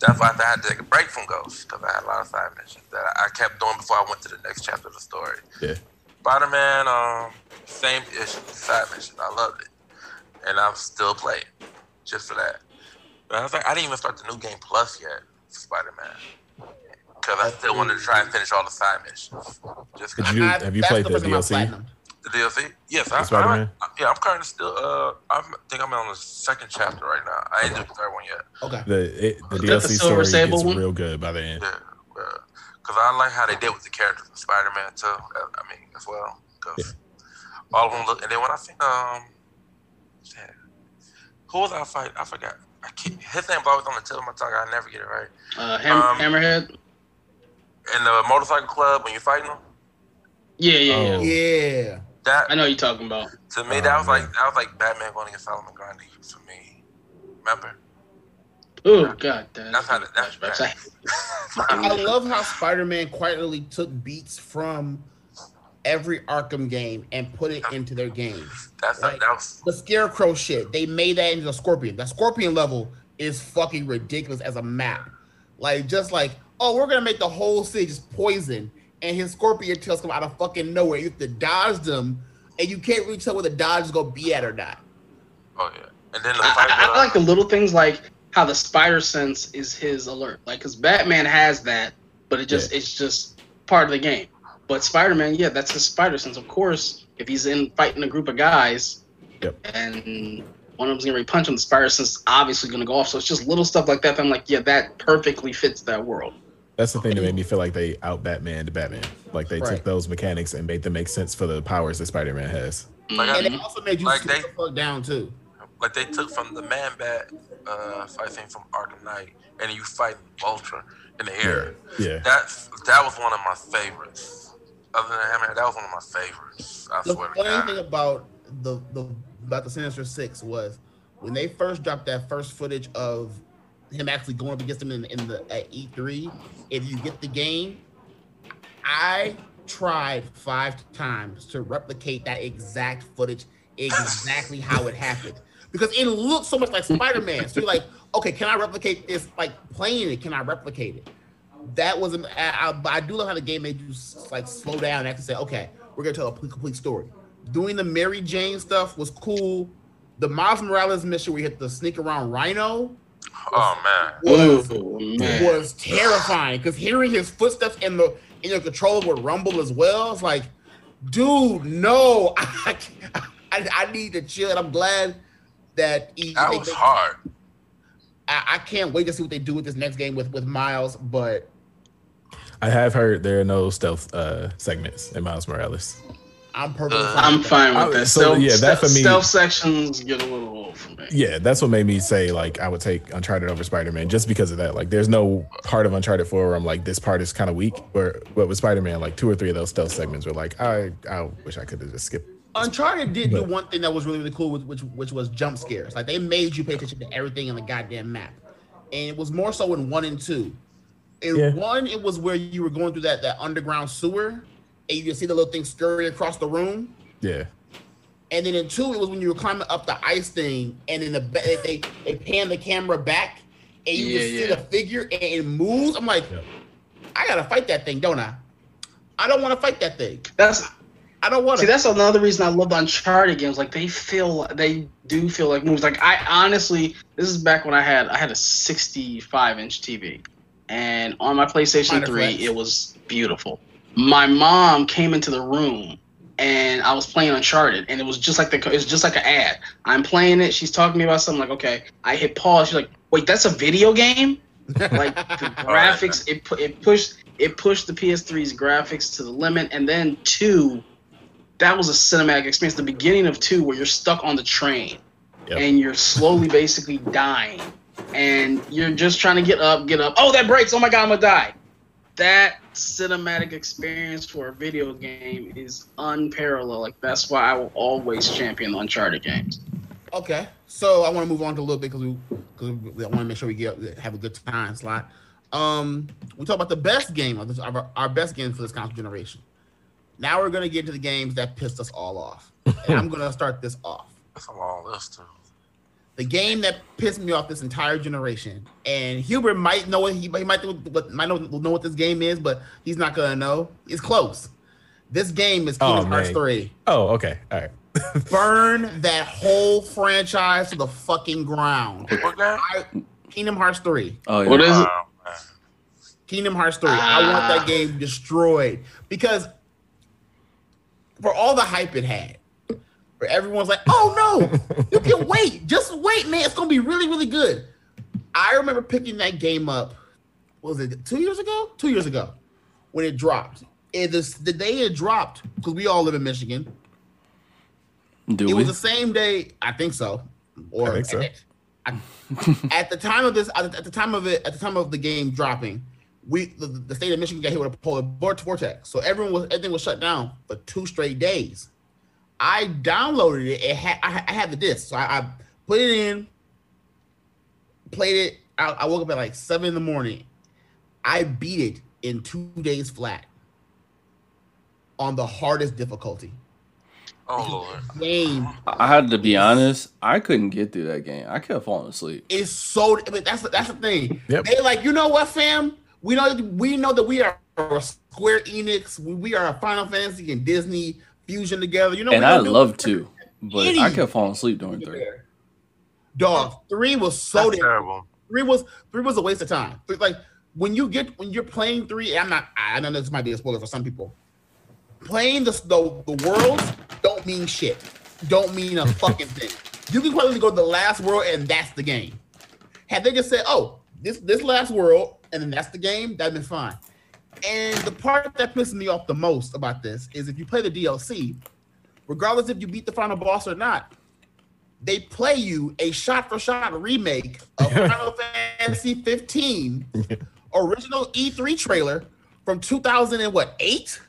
That's why I had to take a break from Ghost, because I had a lot of side missions that I kept doing before I went to the next chapter of the story. Yeah. Spider-Man, same issue, side mission. I loved it. And I'm still playing just for that. But I was like, I didn't even start the new game plus yet for Spider-Man, because I still wanted to try and finish all the side missions. Have you played the DLC? The DLC? Yes. I'm currently still, I think I'm on the 2nd chapter right now. I ain't doing the third one yet. Okay. The DLC story gets real good by the end. Yeah, because I like how they did with the characters in Spider-Man too. I mean, as well. Cause all of them look. And then when I think, who was I fight? I forgot. I keep his name always on the tip of my tongue. I never get it right. Hammerhead. In the motorcycle club when you're fighting them. Yeah. That, I know what you're talking about. To me, that was like Batman going against Solomon Grundy for me. Remember? Oh God, that's I love how Spider-Man quietly took beats from every Arkham game and put it into their game. That's like, that was the Scarecrow shit. They made that into the Scorpion. The Scorpion level is fucking ridiculous as a map. Like, oh, we're gonna make the whole city just poison. And his Scorpion tails come out of fucking nowhere. You have to dodge them, and you can't really tell whether the dodge is gonna be at or not. Oh yeah, and then the I like the little things, like how the spider sense is his alert, like because Batman has that, but it's just part of the game. But Spider-Man, that's his spider sense. Of course, if he's in fighting a group of guys, and one of them's gonna punch him, the spider sense is obviously gonna go off. So it's just little stuff like that. That I'm like, that perfectly fits that world. That's the thing that made me feel like they out Batmaned Batman. Like they took those mechanics and made them make sense for the powers that Spider-Man has. And they also made you slow the fuck down too. Like they took from the Man-Bat fight thing from Arkham Knight, and you fight Ultra in the air. Yeah. That was one of my favorites. Other than Hammerhead, that was one of my favorites. I swear to God. The funny thing about the Sinister Six was when they first dropped that first footage of him actually going up against him at E3. If you get the game, I tried 5 times to replicate that exact footage exactly how it happened because it looked so much like Spider-Man. So you're like, okay, can I replicate this? Like playing it, can I replicate it? That was I do love how the game made you like slow down and actually say, okay, we're gonna tell a complete story. Doing the Mary Jane stuff was cool. The Miles Morales mission where you had to sneak around Rhino. Was terrifying because hearing his footsteps and the controls would rumble as well. It's like, dude, no, I need to chill. And I'm glad that that was hard. I can't wait to see what they do with this next game with Miles. But I have heard there are no stealth segments in Miles Morales. I'm fine with that. So that for me, stealth sections get a little old for me. Yeah, that's what made me say like I would take Uncharted over Spider-Man just because of that. Like, there's no part of Uncharted 4 where I'm like this part is kind of weak. But with Spider-Man, like 2 or 3 of those stealth segments were like I wish I could have just skipped. Uncharted did do one thing that was really cool, which was jump scares. Like they made you pay attention to everything on the goddamn map, and it was more so in 1 and 2. In 1, it was where you were going through that underground sewer. And you can see the little thing scurry across the room. Yeah. And then in 2, it was when you were climbing up the ice thing, and then they pan the camera back, and you can see the figure, and it moves. I'm like, I gotta fight that thing, don't I? I don't want to fight that thing. I don't want to. See, that's another reason I love Uncharted games. Like they do feel like movies. Like I honestly, this is back when I had a 65-inch TV, and on my PlayStation 3, it was beautiful. My mom came into the room and I was playing Uncharted, and it was just like it's just like an ad. I'm playing it. She's talking to me about something. Like, okay, I hit pause. She's like, wait, that's a video game? Like the graphics, it pushed the PS3's graphics to the limit. And then 2, that was a cinematic experience. The beginning of 2, where you're stuck on the train and you're slowly basically dying, and you're just trying to get up. Oh, that breaks. Oh my God, I'm gonna die. That cinematic experience for a video game is unparalleled. Like that's why I will always champion the Uncharted games. Okay, so I want to move on to a little bit because we want to make sure we have a good time slot. We talk about the best game of our best game for this console generation. Now we're gonna get to the games that pissed us all off. And I'm gonna start this off. That's a long list too. The game that pissed me off this entire generation, and Hubert might know what he might know what this game is, but he's not gonna know. It's close. This game is Kingdom Hearts 3. Oh, okay, all right. Burn that whole franchise to the fucking ground. Kingdom Hearts 3. Oh, yeah. What is it? Kingdom Hearts 3. I want that game destroyed because for all the hype it had, where everyone's like, oh no, you can wait. Just wait, man. It's going to be really, really good. I remember picking that game up, was it 2 years ago? 2 years ago when it dropped. The day it dropped, because we all live in Michigan. It was the same day, I think so. Or I think so. At the time of the game dropping, the state of Michigan got hit with a polar vortex, so everything was shut down for 2 straight days. I downloaded it. I had the disc, so I put it in, played it. I woke up at like 7 a.m. I beat it in 2 days flat on the hardest difficulty. Oh Lord! Game. I had to be honest. I couldn't get through that game. I kept falling asleep. It's so. I mean, that's the thing. Yep. They're like, you know what, fam? We know that we are Square Enix. We are a Final Fantasy and Disney fusion together. You know, and I love 2, but I kept falling asleep during 3. Dog, 3 was so terrible. 3 was a waste of time. Like when you're playing 3, I know this might be a spoiler for some people. Playing the worlds don't mean shit. Don't mean a fucking thing. You can probably go to the last world and that's the game. Had they just said, oh, this last world and then that's the game, that'd been fine. And the part that pisses me off the most about this is if you play the DLC, regardless if you beat the final boss or not, they play you a shot-for-shot remake of Final Fantasy 15 original E3 trailer from 2008?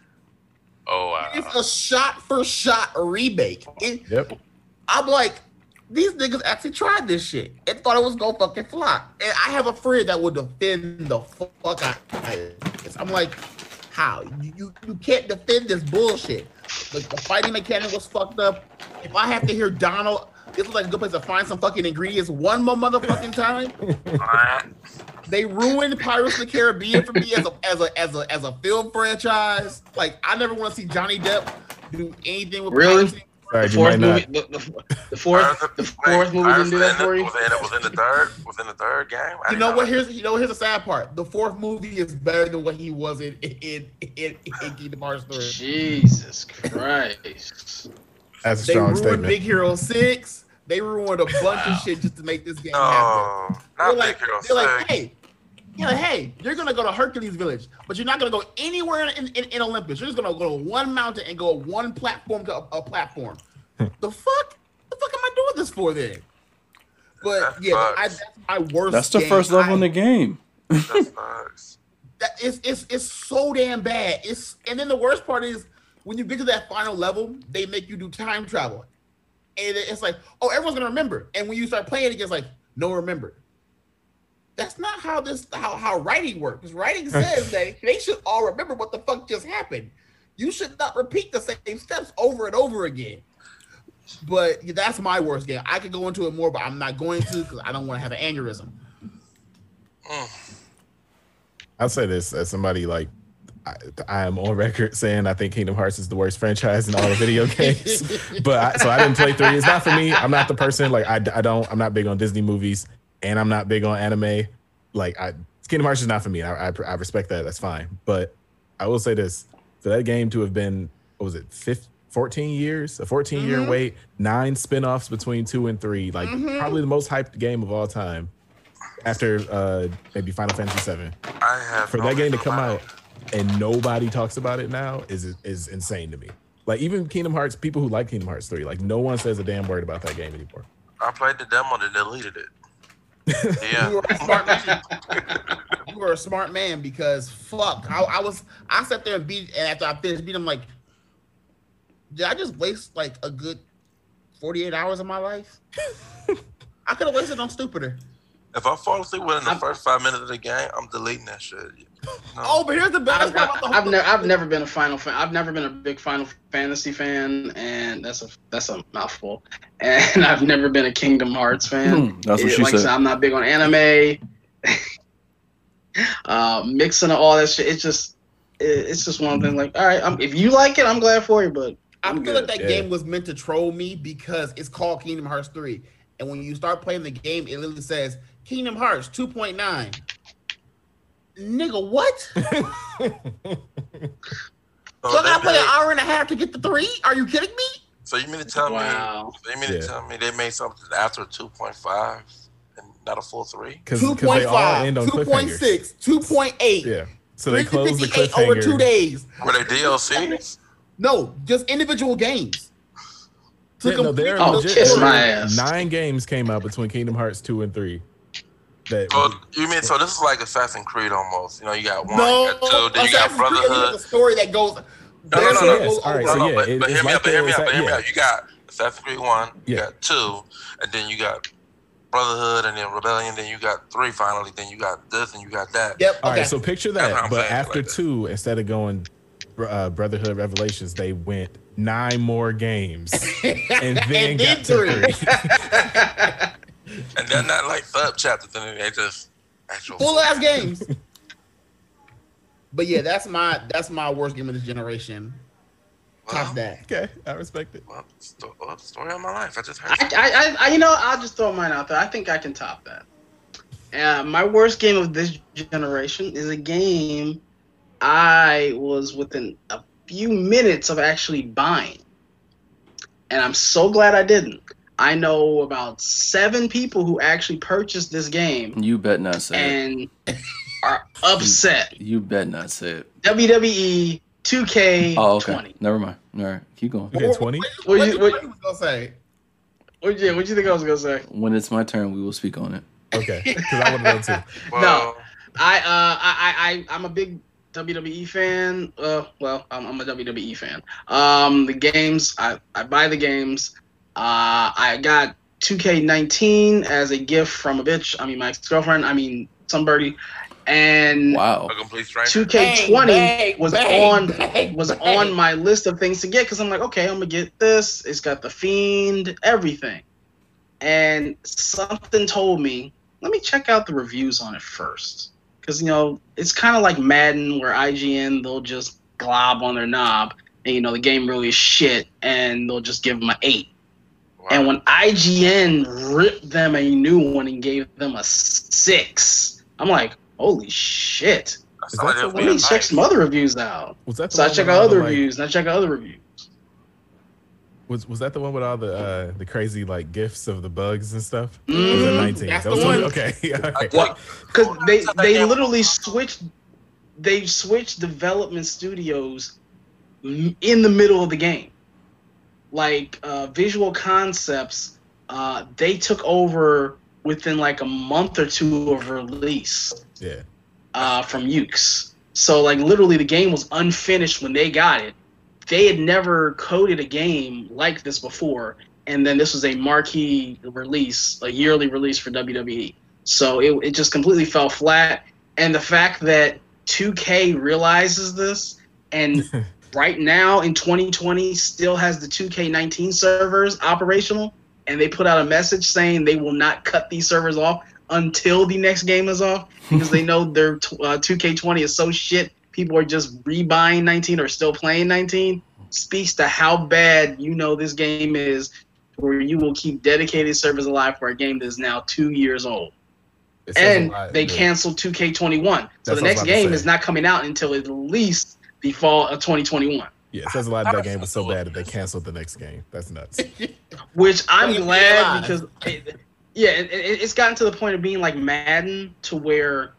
Oh, wow. It's a shot-for-shot remake. I'm like, these niggas actually tried this shit and thought it was gonna fucking flop. And I have a friend that will defend the fuck out of this. I'm like, how? You can't defend this bullshit. Like, the fighting mechanic was fucked up. If I have to hear Donald, this is like a good place to find some fucking ingredients one more motherfucking time. They ruined Pirates of the Caribbean for me as a film franchise. Like, I never want to see Johnny Depp do anything with Pirates. Sorry, the fourth movie didn't do that for you. Was in the third game. You know what? Here's the sad part. The fourth movie is better than what he was in Kingdom Hearts 3. Jesus Christ. That's a strong statement. They ruined Big Hero 6. They ruined a bunch of shit just to make this game happen. They're like, hey, you're gonna go to Hercules Village, but you're not gonna go anywhere in Olympus. You're just gonna go to one mountain and go one platform to a platform. The fuck am I doing this for then? But that that's my worst. That's the first level in the game. That sucks. It's so damn bad. And then the worst part is when you get to that final level, they make you do time travel. And it's like, oh, everyone's gonna remember. And when you start playing it, it's like, no, remember. That's not how how writing works. Writing says that they should all remember what the fuck just happened. You should not repeat the same steps over and over again. But that's my worst game. I could go into it more, but I'm not going to because I don't want to have an aneurysm. I'll say this as somebody like, I am on record saying I think Kingdom Hearts is the worst franchise in all the video games. So I didn't play 3. It's not for me. I'm not the person. Like I'm not big on Disney movies, and I'm not big on anime. Like Kingdom Hearts is not for me. I respect that. That's fine. But I will say this: for that game to have been, what was it, 14 years? A 14-year wait, 9 spinoffs between 2 and 3. Like probably the most hyped game of all time, after maybe Final Fantasy VII. That game to come out. And nobody talks about it now is insane to me. Like even Kingdom Hearts, people who like Kingdom Hearts 3, like no one says a damn word about that game anymore. I played the demo and deleted it. Yeah, you are a smart man. You are a smart man because fuck, I sat there and beat, and after I finished beat, I'm like, did I just waste like a good 48 hours of my life? I could have wasted on stupider. If I fall asleep within the first 5 minutes of the game, I'm deleting that shit. No. Oh, but here's the best part about the whole I've never been a big Final Fantasy fan, and that's a mouthful. And I've never been a Kingdom Hearts fan. That's what she said. I'm not big on anime. Mixing all that shit. It's just one thing. Like, all right, if you like it, I'm glad for you. But I feel like that game was meant to troll me because it's called Kingdom Hearts 3, and when you start playing the game, it literally says Kingdom Hearts 2.9. Nigga, what? So I gotta play an hour and a half to get the 3? Are you kidding me? So you mean to tell me? You mean to tell me they made something after 2.5 and not a full 3? 2.5, 2.6, 2.8. Yeah. So they closed the cliffhanger over 2 days. Were they DLCs? No, just individual games. Yeah, no, legit, 9 games came out between Kingdom Hearts 2 and 3. Well, you mean so this is like Assassin's Creed almost. You know, you got one, you got two, then you got Brotherhood. A story that goes... But hear me out, You got Assassin's Creed 1, you got 2, and then you got Brotherhood, and then Rebellion, then you got 3 finally, then you got this, and you got that. Yep. Okay. All right, so picture that, but after 2, instead of going Brotherhood Revelations, they went 9 more games, and then got 3. And they're not like sub-chapters, they're just actual... Full-ass games. But yeah, that's my worst game of this generation. Top that. Okay, I respect it. Well, the story of my life. I just heard. You know, I'll just throw mine out there. I think I can top that. My worst game of this generation is a game I was within a few minutes of actually buying, and I'm so glad I didn't. I know about 7 people who actually purchased this game. You bet not say it. And are upset. You bet not say it. WWE 2K 20. Never mind. All right, keep going. 20. What you gonna say? What you think I was gonna say? When it's my turn, we will speak on it. Okay, because I want to know too. Wow. No, I'm a big WWE fan. I'm a WWE fan. The games I buy the games. I got 2K19 as a gift from a bitch. I mean, my ex-girlfriend. I mean, somebody. And 2K20 was on my list of things to get because I'm like, okay, I'm gonna get this. It's got the Fiend, everything, and something told me, let me check out the reviews on it first, because you know it's kind of like Madden, where IGN they'll just glob on their knob, and you know the game really is shit, and they'll just give them an 8. Wow. And when IGN ripped them a new one and gave them a 6, I'm like, holy shit. Let me check some other reviews out. So I check out other reviews, and I check out other reviews. Was that the one with all the crazy like gifs of the bugs and stuff? Was it 19? That's the one. Okay. Because they literally switched. They switched development studios in the middle of the game. Like Visual Concepts, they took over within like a month or two of release. Yeah. From Ukes. So like literally the game was unfinished when they got it. They had never coded a game like this before, and then this was a marquee release, a yearly release for WWE. So it just completely fell flat. And the fact that 2K realizes this and right now in 2020 still has the 2K19 servers operational, and they put out a message saying they will not cut these servers off until the next game is off, because they know their 2K20 is so shit, people are just rebuying 19 or still playing 19. Speaks to how bad you know this game is, where you will keep dedicated servers alive for a game that is now 2 years old. And they canceled 2K21. So the next game is not coming out until at least the fall of 2021. Yeah, it says a lot that game was so bad that they canceled the next game. That's nuts. Which I'm glad, because... It's gotten to the point of being like Madden, to where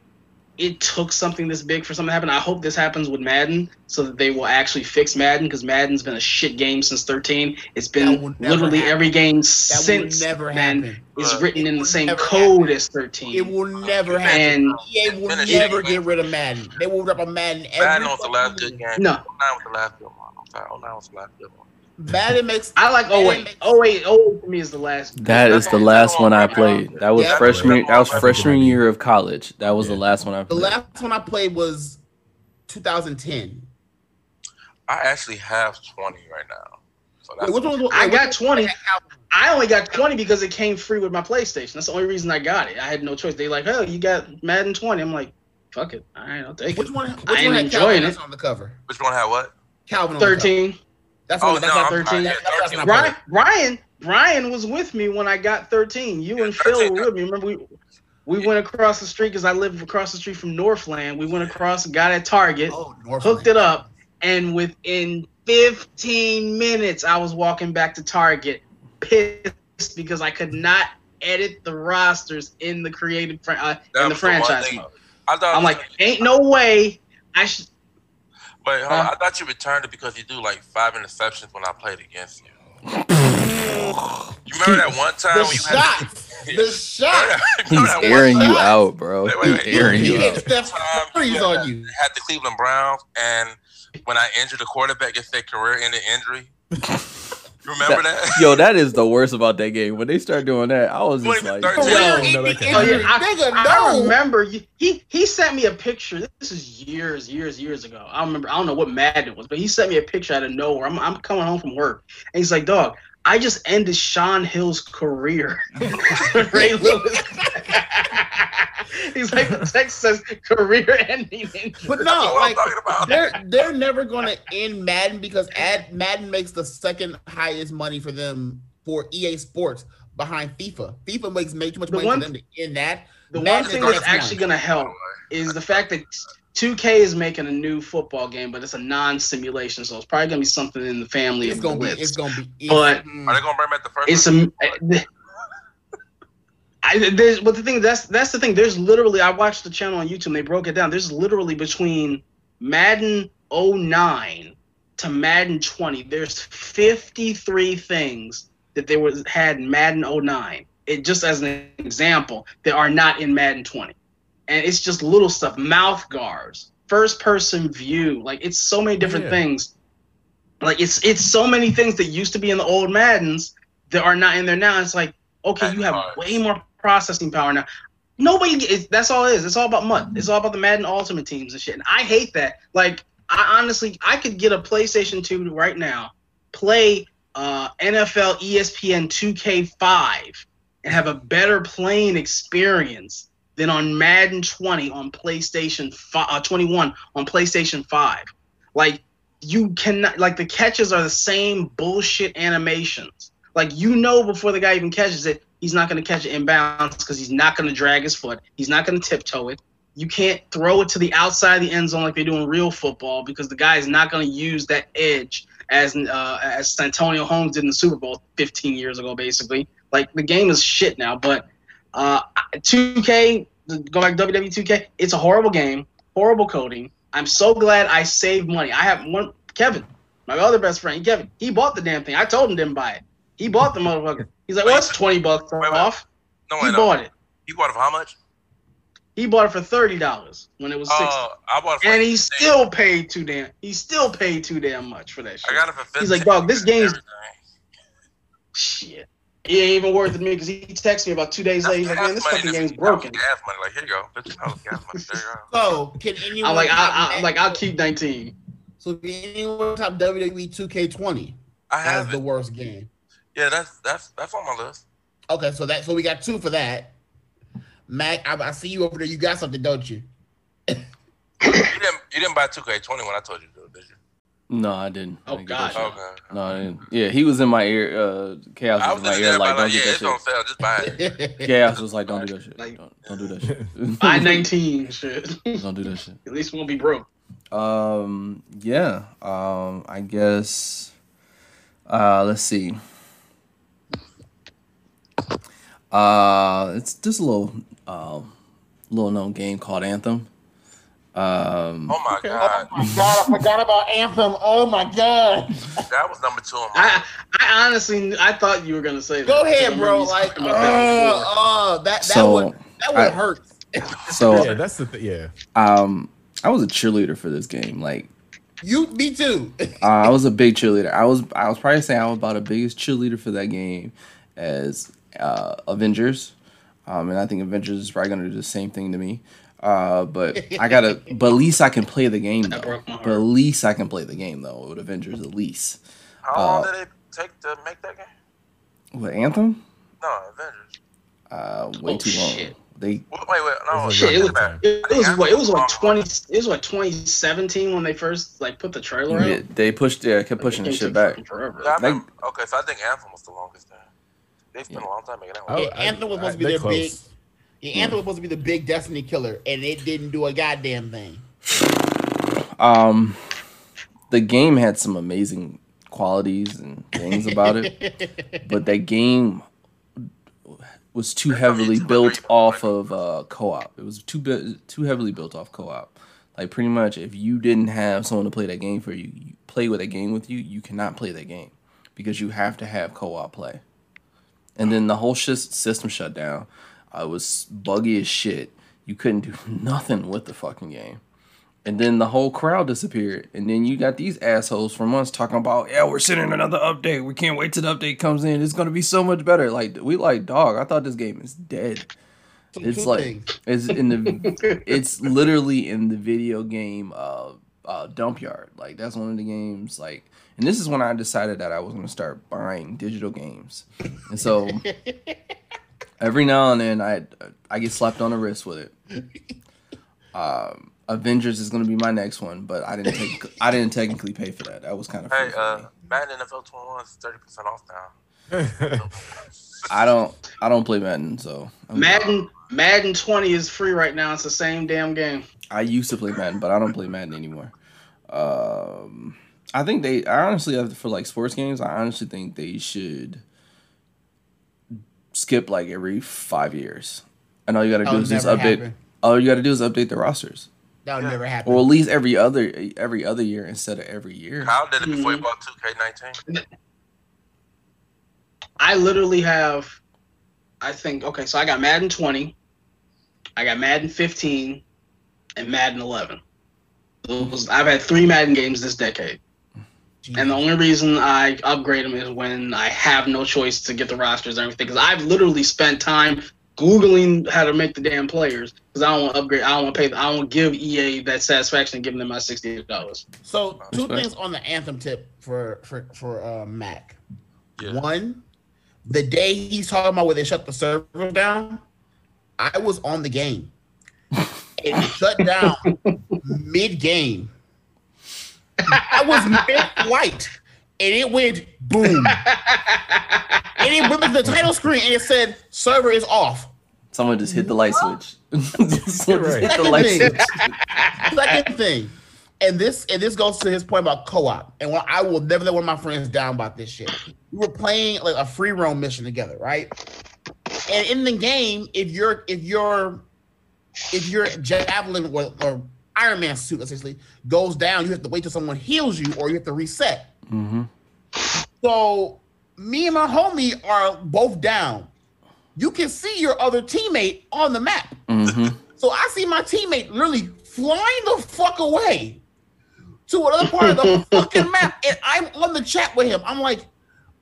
it took something this big for something to happen. I hope this happens with Madden so that they will actually fix Madden, because Madden's been a shit game since 13. It's been literally every game since Madden is written in the same code as 13. It will never happen. And EA will never get rid of Madden. They will rip a Madden every time. Madden was the last good game. No. 09 was the last good one. I'm sorry, 09 was the last good one. Madden makes. I like 08. 08, 08 for me is the last game. That is the last one I played. That was freshman. That was freshman year of college. That was the last one I played. The last one I played was 2010. I actually have 20 right now. So that's I got 20. I only got 20 because it came free with my PlayStation. That's the only reason I got it. I had no choice. They like, oh, you got Madden 20. I'm like, fuck it. All right, I'll take it. I ain't enjoying it. On the cover. Which one had what? Calvin 13. That's not 13. Brian was with me when I got 13. You and Phil were with me. Remember, we went across the street, because I lived across the street from Northland. We went across, got at Target, hooked it up, and within 15 minutes I was walking back to Target pissed because I could not edit the rosters in the creative in the franchise mode. I'm like, ain't no way I should. But I thought you returned it because you do like 5 interceptions when I played against you. You remember that one time when you had the shot? He's airing you out, bro. Wait, he's airing you out. He had the Cleveland Browns, and when I injured a quarterback, it's their career-ending injury. You remember that? Yo, that is the worst about that game. When they start doing that, I was just like, I remember he sent me a picture. This is years ago. I don't know what Madden was, but he sent me a picture out of nowhere. I'm coming home from work, and he's like, dog, I just ended Sean Hill's career. Ray Lewis. He's like, the text says career-ending injury. But no, like, they're never going to end Madden because Madden makes the second highest money for them for EA Sports behind FIFA. FIFA makes too much money for them to end that. The one thing that's actually going to help is the fact that 2K is making a new football game, but it's a non-simulation, so it's probably going to be something in the family of Blitz. It's going to be. But are they going to bring back the first? It's a. But the thing that's the thing. There's literally, I watched the channel on YouTube and they broke it down. There's literally between Madden 09 to Madden 20. There's 53 things that they had in Madden 09. It just as an example that are not in Madden 20, and it's just little stuff. Mouth guards, first person view, like it's so many different things. Like it's so many things that used to be in the old Maddens that are not in there now. It's like, okay, you have way more processing power now. That's all it is. It's all about mud. It's all about the Madden Ultimate teams and shit. And I hate that. Like, I could get a PlayStation 2 right now, play NFL ESPN 2K5, and have a better playing experience than on Madden 20 on PlayStation 21 on PlayStation 5. Like, you cannot. Like, the catches are the same bullshit animations. Like, you know, before the guy even catches it, he's not going to catch it inbounds because he's not going to drag his foot. He's not going to tiptoe it. You can't throw it to the outside of the end zone like they do in real football because the guy is not going to use that edge as Santonio Holmes did in the Super Bowl 15 years ago, basically. Like, the game is shit now. But 2K, go back to WWE 2K, it's a horrible game, horrible coding. I'm so glad I saved money. I have one – Kevin, my other best friend, Kevin, he bought the damn thing. I told him didn't buy it. He bought the motherfucker. He's like, well, it's $20 off. No, he bought it. He bought it for how much? He bought it for $30 when it was $60. I bought it for and he still paid too damn much for that shit. I got it for $15. He's like, dog, this game's shit. It ain't even worth it to me because he texted me about 2 days later. He's like, man, this fucking game's broken. Gas money. Like, here you go. $15 gas money. There you go. So can anyone? I'll keep 19. So can anyone top WWE 2K20? I have the worst game. Yeah, that's on my list. Okay, so we got 2 for that. Mac, I see you over there. You got something, don't you? you didn't buy 2K20 when I told you to, did you? No, I didn't. Oh, God. Okay. No, I didn't. Yeah, he was in my ear. Chaos was in my ear. Like, don't do that shit. Yeah, it's on sale. Just buy it. Chaos was like, don't do that shit. Don't do that shit. Buy 19 shit. Don't do that shit. At least we won't be broke. Yeah. I guess. Let's see. It's just a little known game called Anthem. Oh my god! I forgot about Anthem. Oh my god! That was number 2. On my I thought you were gonna say that. Go ahead, bro. Like, that would hurt. So yeah, that's the thing. Yeah. I was a cheerleader for this game. Like, me too. I was a big cheerleader. I was probably saying I was about the biggest cheerleader for that game as Avengers, and I think Avengers is probably gonna do the same thing to me. But at least I can play the game though. With Avengers, at least. How long did it take to make that game? What, Anthem? No, Avengers. Way too long. Shit. It was like 2017 when they first like put the trailer out. Yeah, they kept pushing the shit back. Forever. Yeah, so I think Anthem was the longest time. They spent a long time making that one. Anthem was supposed to be their big. Anthem was supposed to be the big Destiny killer, and it didn't do a goddamn thing. the game had some amazing qualities and things about it, but that game was too heavily built off of co-op. It was too heavily built off co-op. Like, pretty much, if you didn't have someone to play that game for you, you cannot play that game because you have to have co-op play. And then the whole system shut down. It was buggy as shit. You couldn't do nothing with the fucking game. And then the whole crowd disappeared. And then you got these assholes from us talking about, yeah, we're sending another update. We can't wait till the update comes in. It's going to be so much better. Like, dog, I thought this game is dead. It's like, it's literally in the video game dump yard. Like, that's one of the games, like, and this is when I decided that I was going to start buying digital games. And so every now and then I get slapped on the wrist with it. Avengers is going to be my next one, but I didn't technically pay for that. That was kind of funny. Hey, Madden NFL 21 is 30% off now. I don't play Madden, so Madden 20 is free right now. It's the same damn game. I used to play Madden, but I don't play Madden anymore. I honestly think they should skip like every 5 years. And all you gotta do is just update. Happen. All you gotta do is update the rosters. That would never happen. Or at least every other year instead of every year. Kyle did it before he bought 2K19. I literally have, so I got Madden 20, I got Madden 15, and Madden 11. I've had 3 Madden games this decade. Jeez. And the only reason I upgrade them is when I have no choice to get the rosters and everything, because I've literally spent time Googling how to make the damn players, because I don't want to upgrade, I don't want to pay, I don't want to give EA that satisfaction of giving them my $68. So, two things on the Anthem tip for Mac. Yeah. One, the day he's talking about where they shut the server down, I was on the game. It shut down mid-game. I was mid-flight, and it went boom. And it went to the title screen, and it said, server is off. Someone just hit the light switch. Second thing. And this goes to his point about co-op. And when I will never let one of my friends down about this shit. We were playing like a free roam mission together, right? And in the game, if your javelin or Iron Man suit essentially goes down, you have to wait till someone heals you, or you have to reset. Mm-hmm. So me and my homie are both down. You can see your other teammate on the map. Mm-hmm. So I see my teammate literally flying the fuck away to another part of the fucking map, and I'm on the chat with him. I'm like,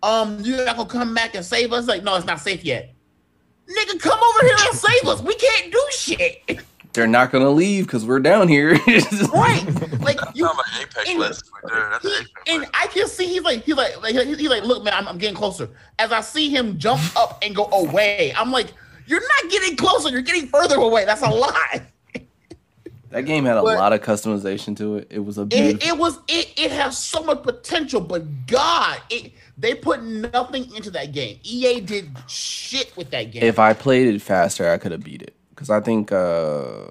you're not gonna come back and save us? Like, no, it's not safe yet. Nigga, come over here and save us. We can't do shit. They're not gonna leave because we're down here. Right. Like, you know, and I can see he's like, look, man, I'm getting closer. As I see him jump up and go away, I'm like, you're not getting closer, you're getting further away. That's a lie. That game had a lot of customization to it. It was It has so much potential, but God, they put nothing into that game. EA did shit with that game. If I played it faster, I could have beat it, because I think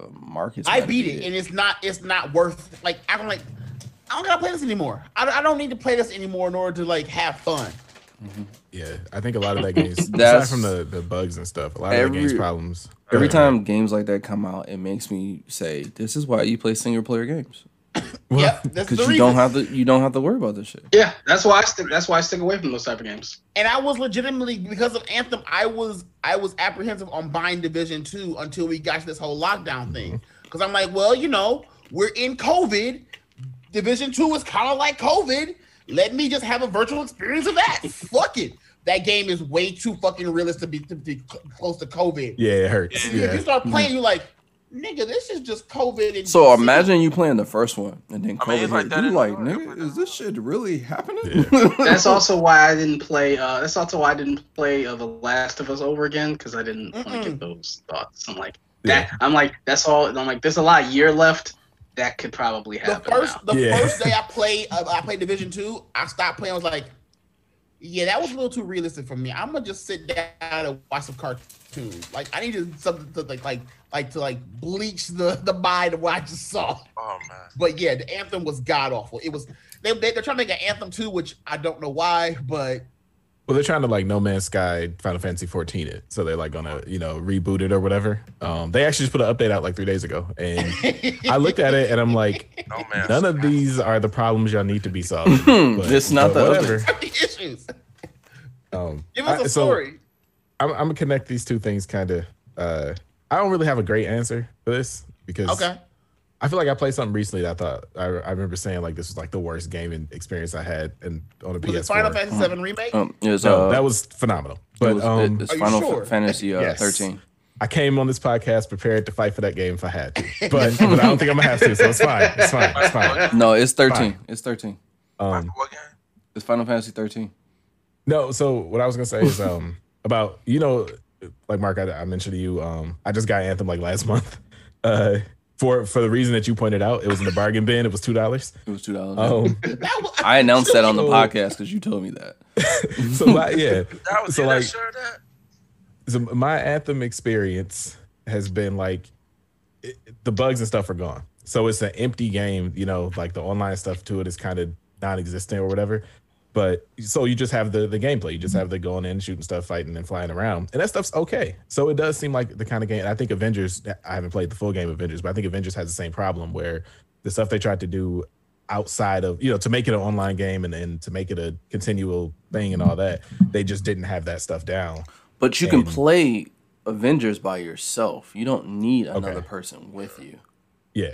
Marcus. I beat it, and it's not worth. Like, I don't gotta play this anymore. I don't need to play this anymore in order to like have fun. Mm-hmm. Yeah, I think a lot of that game is aside from the bugs and stuff. A lot of the game's problems. Every time games like that come out, it makes me say, "This is why you play single player games." Well, yeah, that's the reason. You don't have to worry about this shit. Yeah, that's why I stick away from those type of games. And I was legitimately, because of Anthem, I was apprehensive on buying Division 2 until we got to this whole lockdown thing. Because I'm like, well, you know, we're in COVID. Division 2 is kind of like COVID. Let me just have a virtual experience of that. Fuck it. That game is way too fucking realistic to be close to COVID. Yeah, it hurts. Yeah. If you start playing, you're like, nigga, this is just COVID. So imagine you playing the first one and then COVID. Nigga, is this shit really happening? Yeah. That's also why I didn't play. The Last of Us over again, because I didn't want to get those thoughts. I'm like, there's a lot of year left. That could probably happen. The first day I played Division 2, I stopped playing. I was like, Yeah, that was a little too realistic for me. I'm gonna just sit down and watch some cartoons. Like I needed something to like bleach the mind of what I just saw. Oh man! But yeah, the Anthem was god awful. It was they're trying to make an Anthem 2, which I don't know why, but well, they're trying to like No Man's Sky, Final Fantasy 14 it, so they're like gonna reboot it or whatever. They actually just put an update out like 3 days ago, and I looked at it and I'm like, none of these are the problems y'all need to be solving. It's not the whatever issues. Give us a story. So I'm gonna connect these two things kind of. I don't really have a great answer for this because I feel like I played something recently that I thought I remember saying like this was like the worst gaming experience I had on a PS4. Was it Final Fantasy VII Remake? No, that was phenomenal. But it's Final Fantasy 13. I came on this podcast prepared to fight for that game if I had to, but I don't think I'm gonna have to. So it's fine. It's fine. It's fine. No, it's 13. Fine. It's 13. What game? It's Final Fantasy 13. No, so what I was gonna say is about like Mark, I mentioned to you, I just got Anthem like last month. For the reason that you pointed out, it was in the bargain bin. It was $2. It was $2. I announced that on the podcast because you told me that. So my Anthem experience has been like the bugs and stuff are gone. So it's an empty game. Like the online stuff to it is kind of non-existent or whatever. But so you just have the gameplay. You just have the going in, shooting stuff, fighting, and flying around. And that stuff's okay. So it does seem like the kind of game. I think Avengers, I haven't played the full game of Avengers, but I think Avengers has the same problem where the stuff they tried to do outside of, to make it an online game and to make it a continual thing and all that, they just didn't have that stuff down. But you can play Avengers by yourself. You don't need another person with you. Yeah.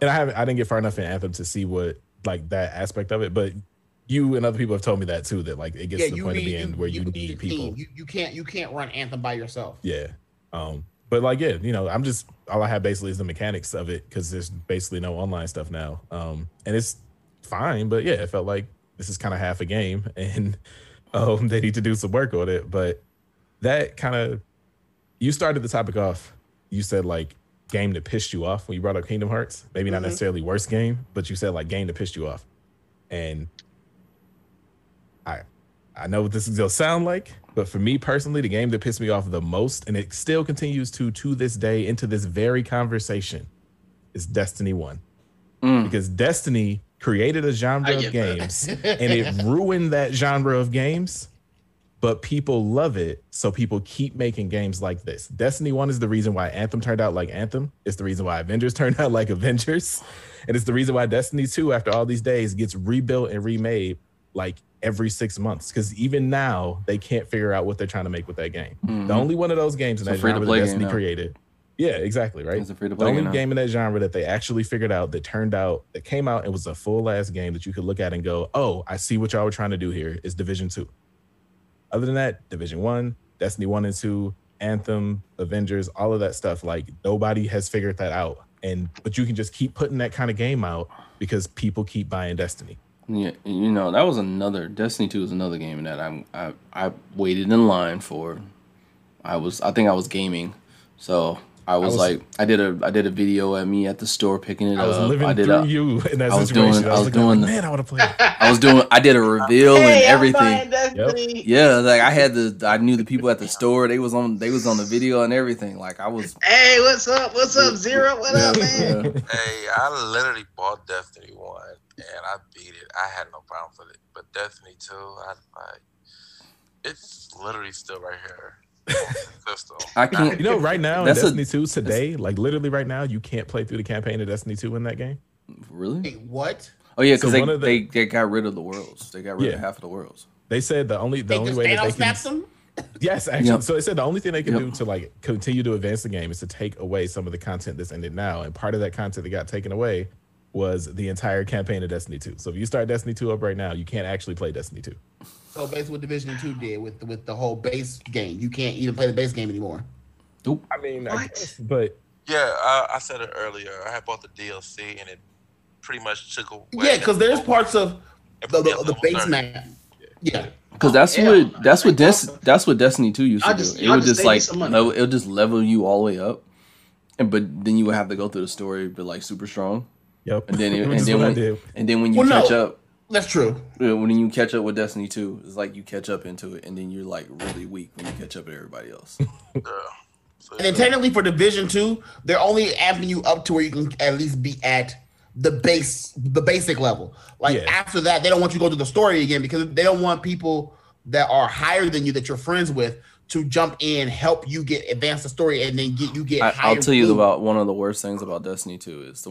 And I didn't get far enough in Anthem to see what, like, that aspect of it. But you and other people have told me that too. That like it gets to the point of the end where you need people. You can't run Anthem by yourself. Yeah, but like I'm just all I have basically is the mechanics of it because there's basically no online stuff now. And it's fine, but yeah, it felt like this is kind of half a game, and they need to do some work on it. But that kind of you started the topic off. You said like game that pissed you off when you brought up Kingdom Hearts. Maybe not necessarily worst game, but you said like game that pissed you off, and I know what this is gonna sound like, but for me personally, the game that pissed me off the most, and it still continues to this day into this very conversation, is Destiny 1. Because Destiny created a genre of games and it ruined that genre of games, but people love it, so people keep making games like this. Destiny 1 is the reason why Anthem turned out like Anthem. It's the reason why Avengers turned out like Avengers. And it's the reason why Destiny 2, after all these days, gets rebuilt and remade like every 6 months, because even now they can't figure out what they're trying to make with that game. The only one of those games in that genre that Destiny created, the only game in that genre that they actually figured out that came out and was a full ass game that you could look at and go, oh, I see what y'all were trying to do here, is Division 2. Other than that, Division 1, Destiny 1 and 2, Anthem, Avengers, all of that stuff, like nobody has figured that out. But you can just keep putting that kind of game out because people keep buying Destiny. Yeah, that was another Destiny 2 is another game that I waited in line for. I think I was gaming, so I was like I did a video at me at the store picking it up. I did a reveal and everything. Yep. Yeah, like I knew the people at the store. They was on the video and everything. Like I was. Hey, what's up, Zero? What up, man? Hey, I literally bought Destiny 1. And I beat it. I had no problem with it. But Destiny 2, it's literally still right here. I can't. Right now, in Destiny 2 today, like literally right now, you can't play through the campaign of Destiny 2 in that game. Really? Wait, what? Oh yeah, because they got rid of the worlds. They got rid of half of the worlds. They said the only way that they can. Yes, actually. Yep. So they said the only thing they can do to like continue to advance the game is to take away some of the content that's in it now, and part of that content that got taken away was the entire campaign of Destiny 2. So if you start Destiny 2 up right now, you can't actually play Destiny 2. So basically what Division 2 did with the whole base game, you can't even play the base game anymore. Nope. I mean, I guess, but... Yeah, I said it earlier. I had bought the DLC, and it pretty much took away... Yeah, because there's parts of the base map. Yeah. Because that's what Destiny 2 used to do. It would just, it'll just level you all the way up, but then you would have to go through the story, but, like, super strong. Yep. And then when you catch up, That's true. Yeah, when you catch up with Destiny 2, it's like you catch up into it, and then you're like really weak when you catch up with everybody else. So, and then technically for Division 2, they're only amping you up to where you can at least be at the basic level. Like after that, they don't want you to go through the story again because they don't want people that are higher than you that you're friends with to jump in, help you get advance the story, and then get higher. I'll tell you about one of the worst things about Destiny 2 is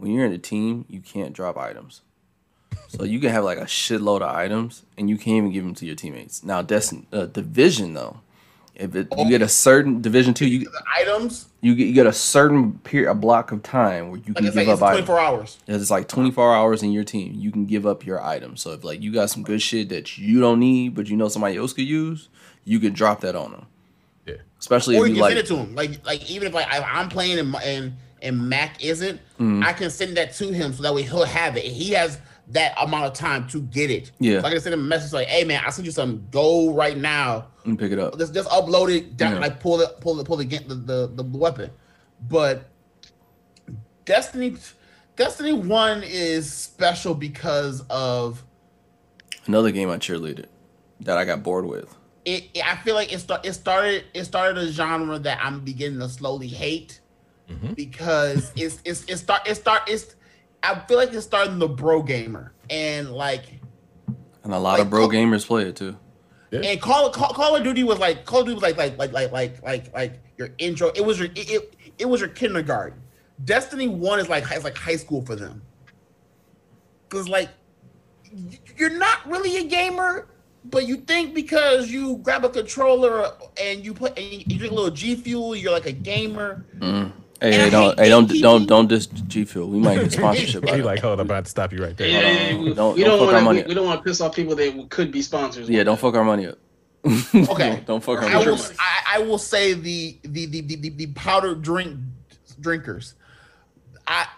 when you're in a team, you can't drop items. So you can have like a shitload of items, and you can't even give them to your teammates. Now, Division though. You get a certain Division 2, you get a certain period, a block of time where you can give up items. It's 24 hours. It's like 24 hours in your team. You can give up your items. So if like you got some good shit that you don't need, but you know somebody else could use, you can drop that on them. Yeah. Especially if you can send it to them. Like even if I'm playing and Mac isn't, I can send that to him so that way he'll have it. He has that amount of time to get it. Yeah. So I can send him a message like, "Hey man, I sent you something. Go right now and pick it up. Just upload it down. Yeah. Like pull the weapon." But Destiny 1 is special because of another game I cheerleaded that I got bored with. I feel like it started a genre that I'm beginning to slowly hate because I feel like it's starting the bro gamer, and a lot of bro gamers play it too. Yeah. And Call of Duty was like your intro. It was your it was your kindergarten. Destiny 1 is like high school for them. Cause like you're not really a gamer, but you think because you grab a controller and you play and you drink a little G Fuel, you're like a gamer. Mm. Hey, don't diss G Fuel. We might get sponsorship. He's like, hold up, I'm about to stop you right there. We don't want to piss off people that could be sponsors. Yeah, don't fuck our money up. Okay, don't fuck our money up. I will say the powder drinkers.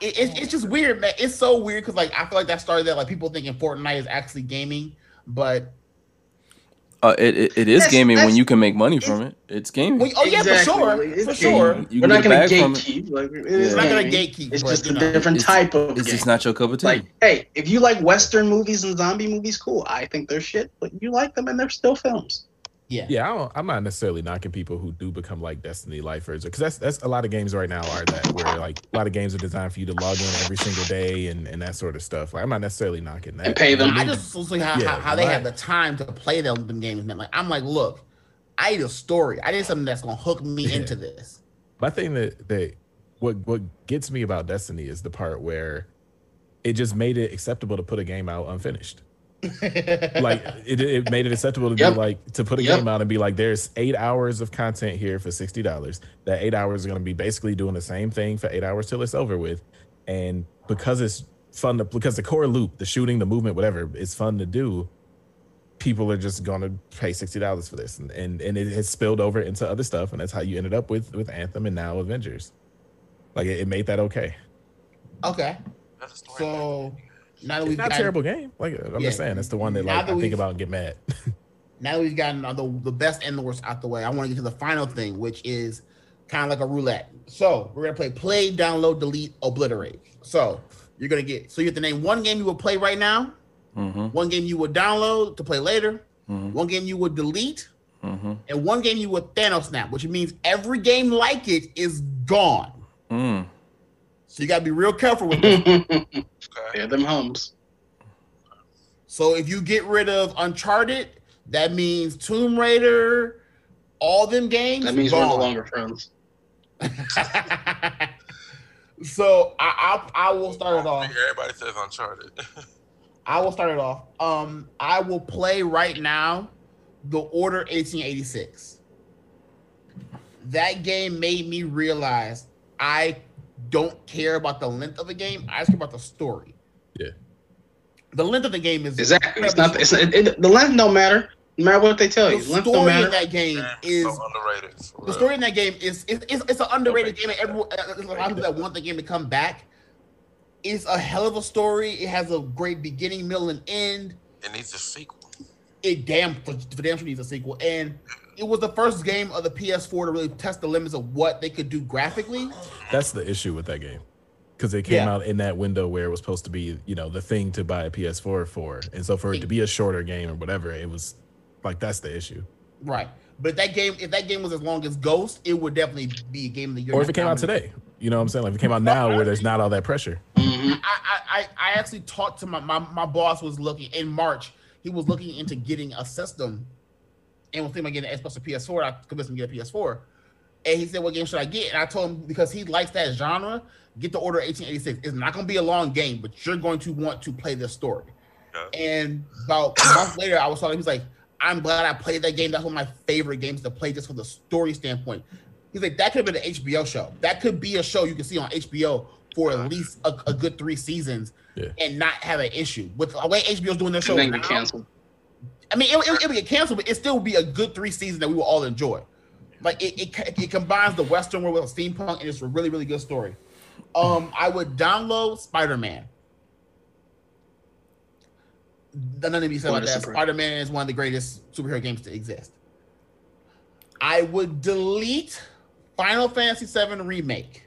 It's just weird, man. It's so weird because like I feel like that started that like people thinking Fortnite is actually gaming, but. It is gaming when you can make money from it. It's gaming. For sure. We're not going to gatekeep. It's not going to gatekeep. It's just a different type of game. It's just not your cup of tea. Like, hey, if you like Western movies and zombie movies, cool. I think they're shit, but you like them and they're still films. Yeah. Yeah, I'm not necessarily knocking people who do become like Destiny lifers, because that's a lot of games right now are that where like a lot of games are designed for you to log in every single day and that sort of stuff. Like I'm not necessarily knocking that. And pay them. I just see how they have the time to play them games, man. Like I'm like, look, I need a story. I need something that's gonna hook me into this. My thing what gets me about Destiny is the part where it just made it acceptable to put a game out unfinished. Like it made it acceptable to be like to put a game out and be like, there's 8 hours of content here for $60. That 8 hours is going to be basically doing the same thing for 8 hours till it's over with, and because it's fun to because the core loop, the shooting, the movement, whatever, it's fun to do. People are just going to pay $60 for this, and it has spilled over into other stuff, and that's how you ended up with Anthem and now Avengers. Like it made that okay. That's a story. So. It's not a terrible game. Like I'm just saying, it's the one that like I think about and get mad. Now that we've gotten the best and the worst out the way, I want to get to the final thing, which is kind of like a roulette. So we're gonna play, download, delete, obliterate. So you're gonna get. So you have to name one game you will play right now, one game you will download to play later, one game you will delete, and one game you will Thanos snap, which means every game like it is gone. Mm. So you gotta be real careful with this. Yeah, them hums. So if you get rid of Uncharted, that means Tomb Raider, all them games. That means we're no longer friends. So I will start it off. Everybody says Uncharted. I will start it off. I will play right now, The Order 1886. That game made me realize I don't care about the length of the game. I just care about the story. Yeah. The length of the game is exactly. The length don't matter. No matter what they tell you. The story in that game is so underrated. The story in that game is an underrated game. Everyone, a lot of people that want the game to come back. It's a hell of a story. It has a great beginning, middle, and end. It needs a sequel. It damn sure needs a sequel. And it was the first game of the PS4 to really test the limits of what they could do graphically. That's the issue with that game. because it came out in that window where it was supposed to be, you know, the thing to buy a PS4 for. And so for it to be a shorter game or whatever, it was like, that's the issue. Right. But that game, if that game was as long as Ghost, it would definitely be a game of the year. Or if it came out today. You know what I'm saying? Like, if it came out now where there's not all that pressure. I actually talked to my boss was looking in March. He was looking into getting a system and was thinking about getting an Xbox or PS4. I convinced him to get a PS4. And he said, what game should I get? And I told him, because he likes that genre, get the Order 1886. It's not going to be a long game, but you're going to want to play this story. Yeah. And about a month later, I was talking, he was like, I'm glad I played that game. That's one of my favorite games to play just from the story standpoint. He's like, that could have been an HBO show. That could be a show you can see on HBO for at least a good 3 seasons and not have an issue. With the way HBO's doing their show now, I mean, it would get canceled, but it still would be a good 3 seasons that we will all enjoy. Like, it combines the Western world with steampunk, and it's a really, really good story. I would download Spider-Man. Nothing to be said about that. Spider-Man is one of the greatest superhero games to exist. I would delete Final Fantasy VII Remake.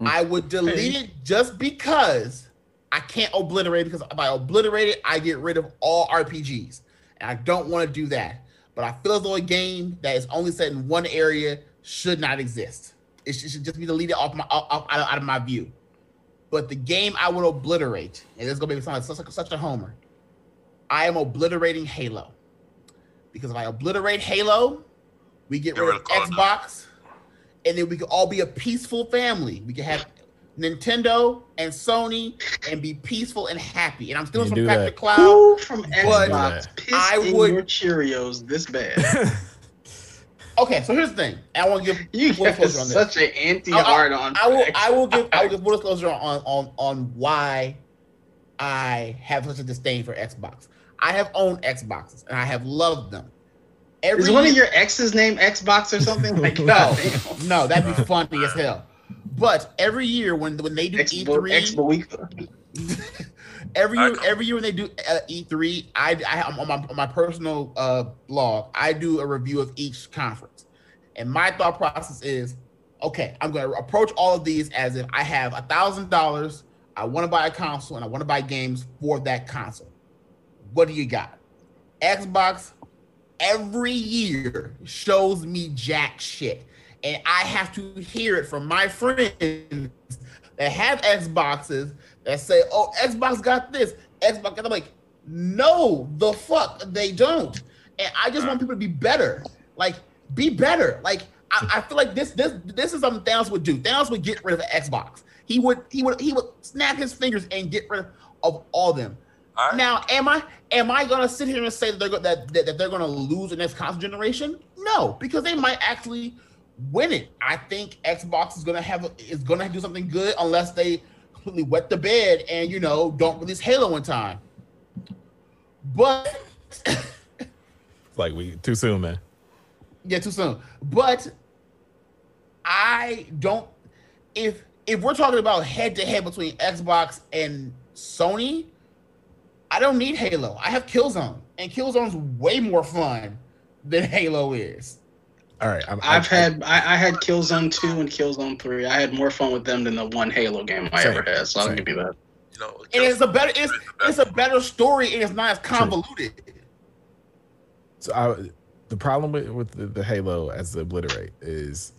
I would delete it just because I can't obliterate it, because if I obliterate it, I get rid of all RPGs. And I don't want to do that. But I feel as though a game that is only set in one area should not exist. It should just be deleted out of my view. But the game I would obliterate, and it's going to be something such a homer, I am obliterating Halo. Because if I obliterate Halo, we get rid of Xbox, and then we can all be a peaceful family. We can have Nintendo and Sony and be peaceful and happy. And I'm stealing from Patrick Cloud. Ooh, from Xbox. I would your Cheerios this bad. Okay, so here's the thing. I want to give you full disclosure on this. Such an anti-hard on. I will give full disclosure on why I have such a disdain for Xbox. I have owned Xboxes and I have loved them. Is one of your exes named Xbox or something? Like, no, that'd be funny as hell. But every year when they do E3, every year when they do E3, I'm on my personal blog, I do a review of each conference, and my thought process is, okay, I'm going to approach all of these as if I have $1,000, I want to buy a console, and I want to buy games for that console. What do you got? Xbox every year shows me jack shit. And I have to hear it from my friends that have Xboxes that say, oh, Xbox got this, Xbox. And I'm like, no, the fuck, they don't. And I just want people to be better. Like, be better. Like, I feel like this is something Thanos would do. Thanos would get rid of the Xbox. He would snap his fingers and get rid of all them. All right. Now, am I gonna sit here and say that they're gonna lose the next console generation? No, because they might actually win it. I think Xbox is gonna do something good unless they completely wet the bed and, you know, don't release Halo in time. But like we too soon, man. Yeah, too soon. But I don't. If we're talking about head to head between Xbox and Sony, I don't need Halo. I have Killzone, and Killzone's way more fun than Halo is. All right, I had Killzone 2 and Killzone 3. I had more fun with them than the one Halo game I ever had, so I'll give you that. You know, and it's a better story, and it's not as convoluted. True. So the problem with the Halo as the obliterate is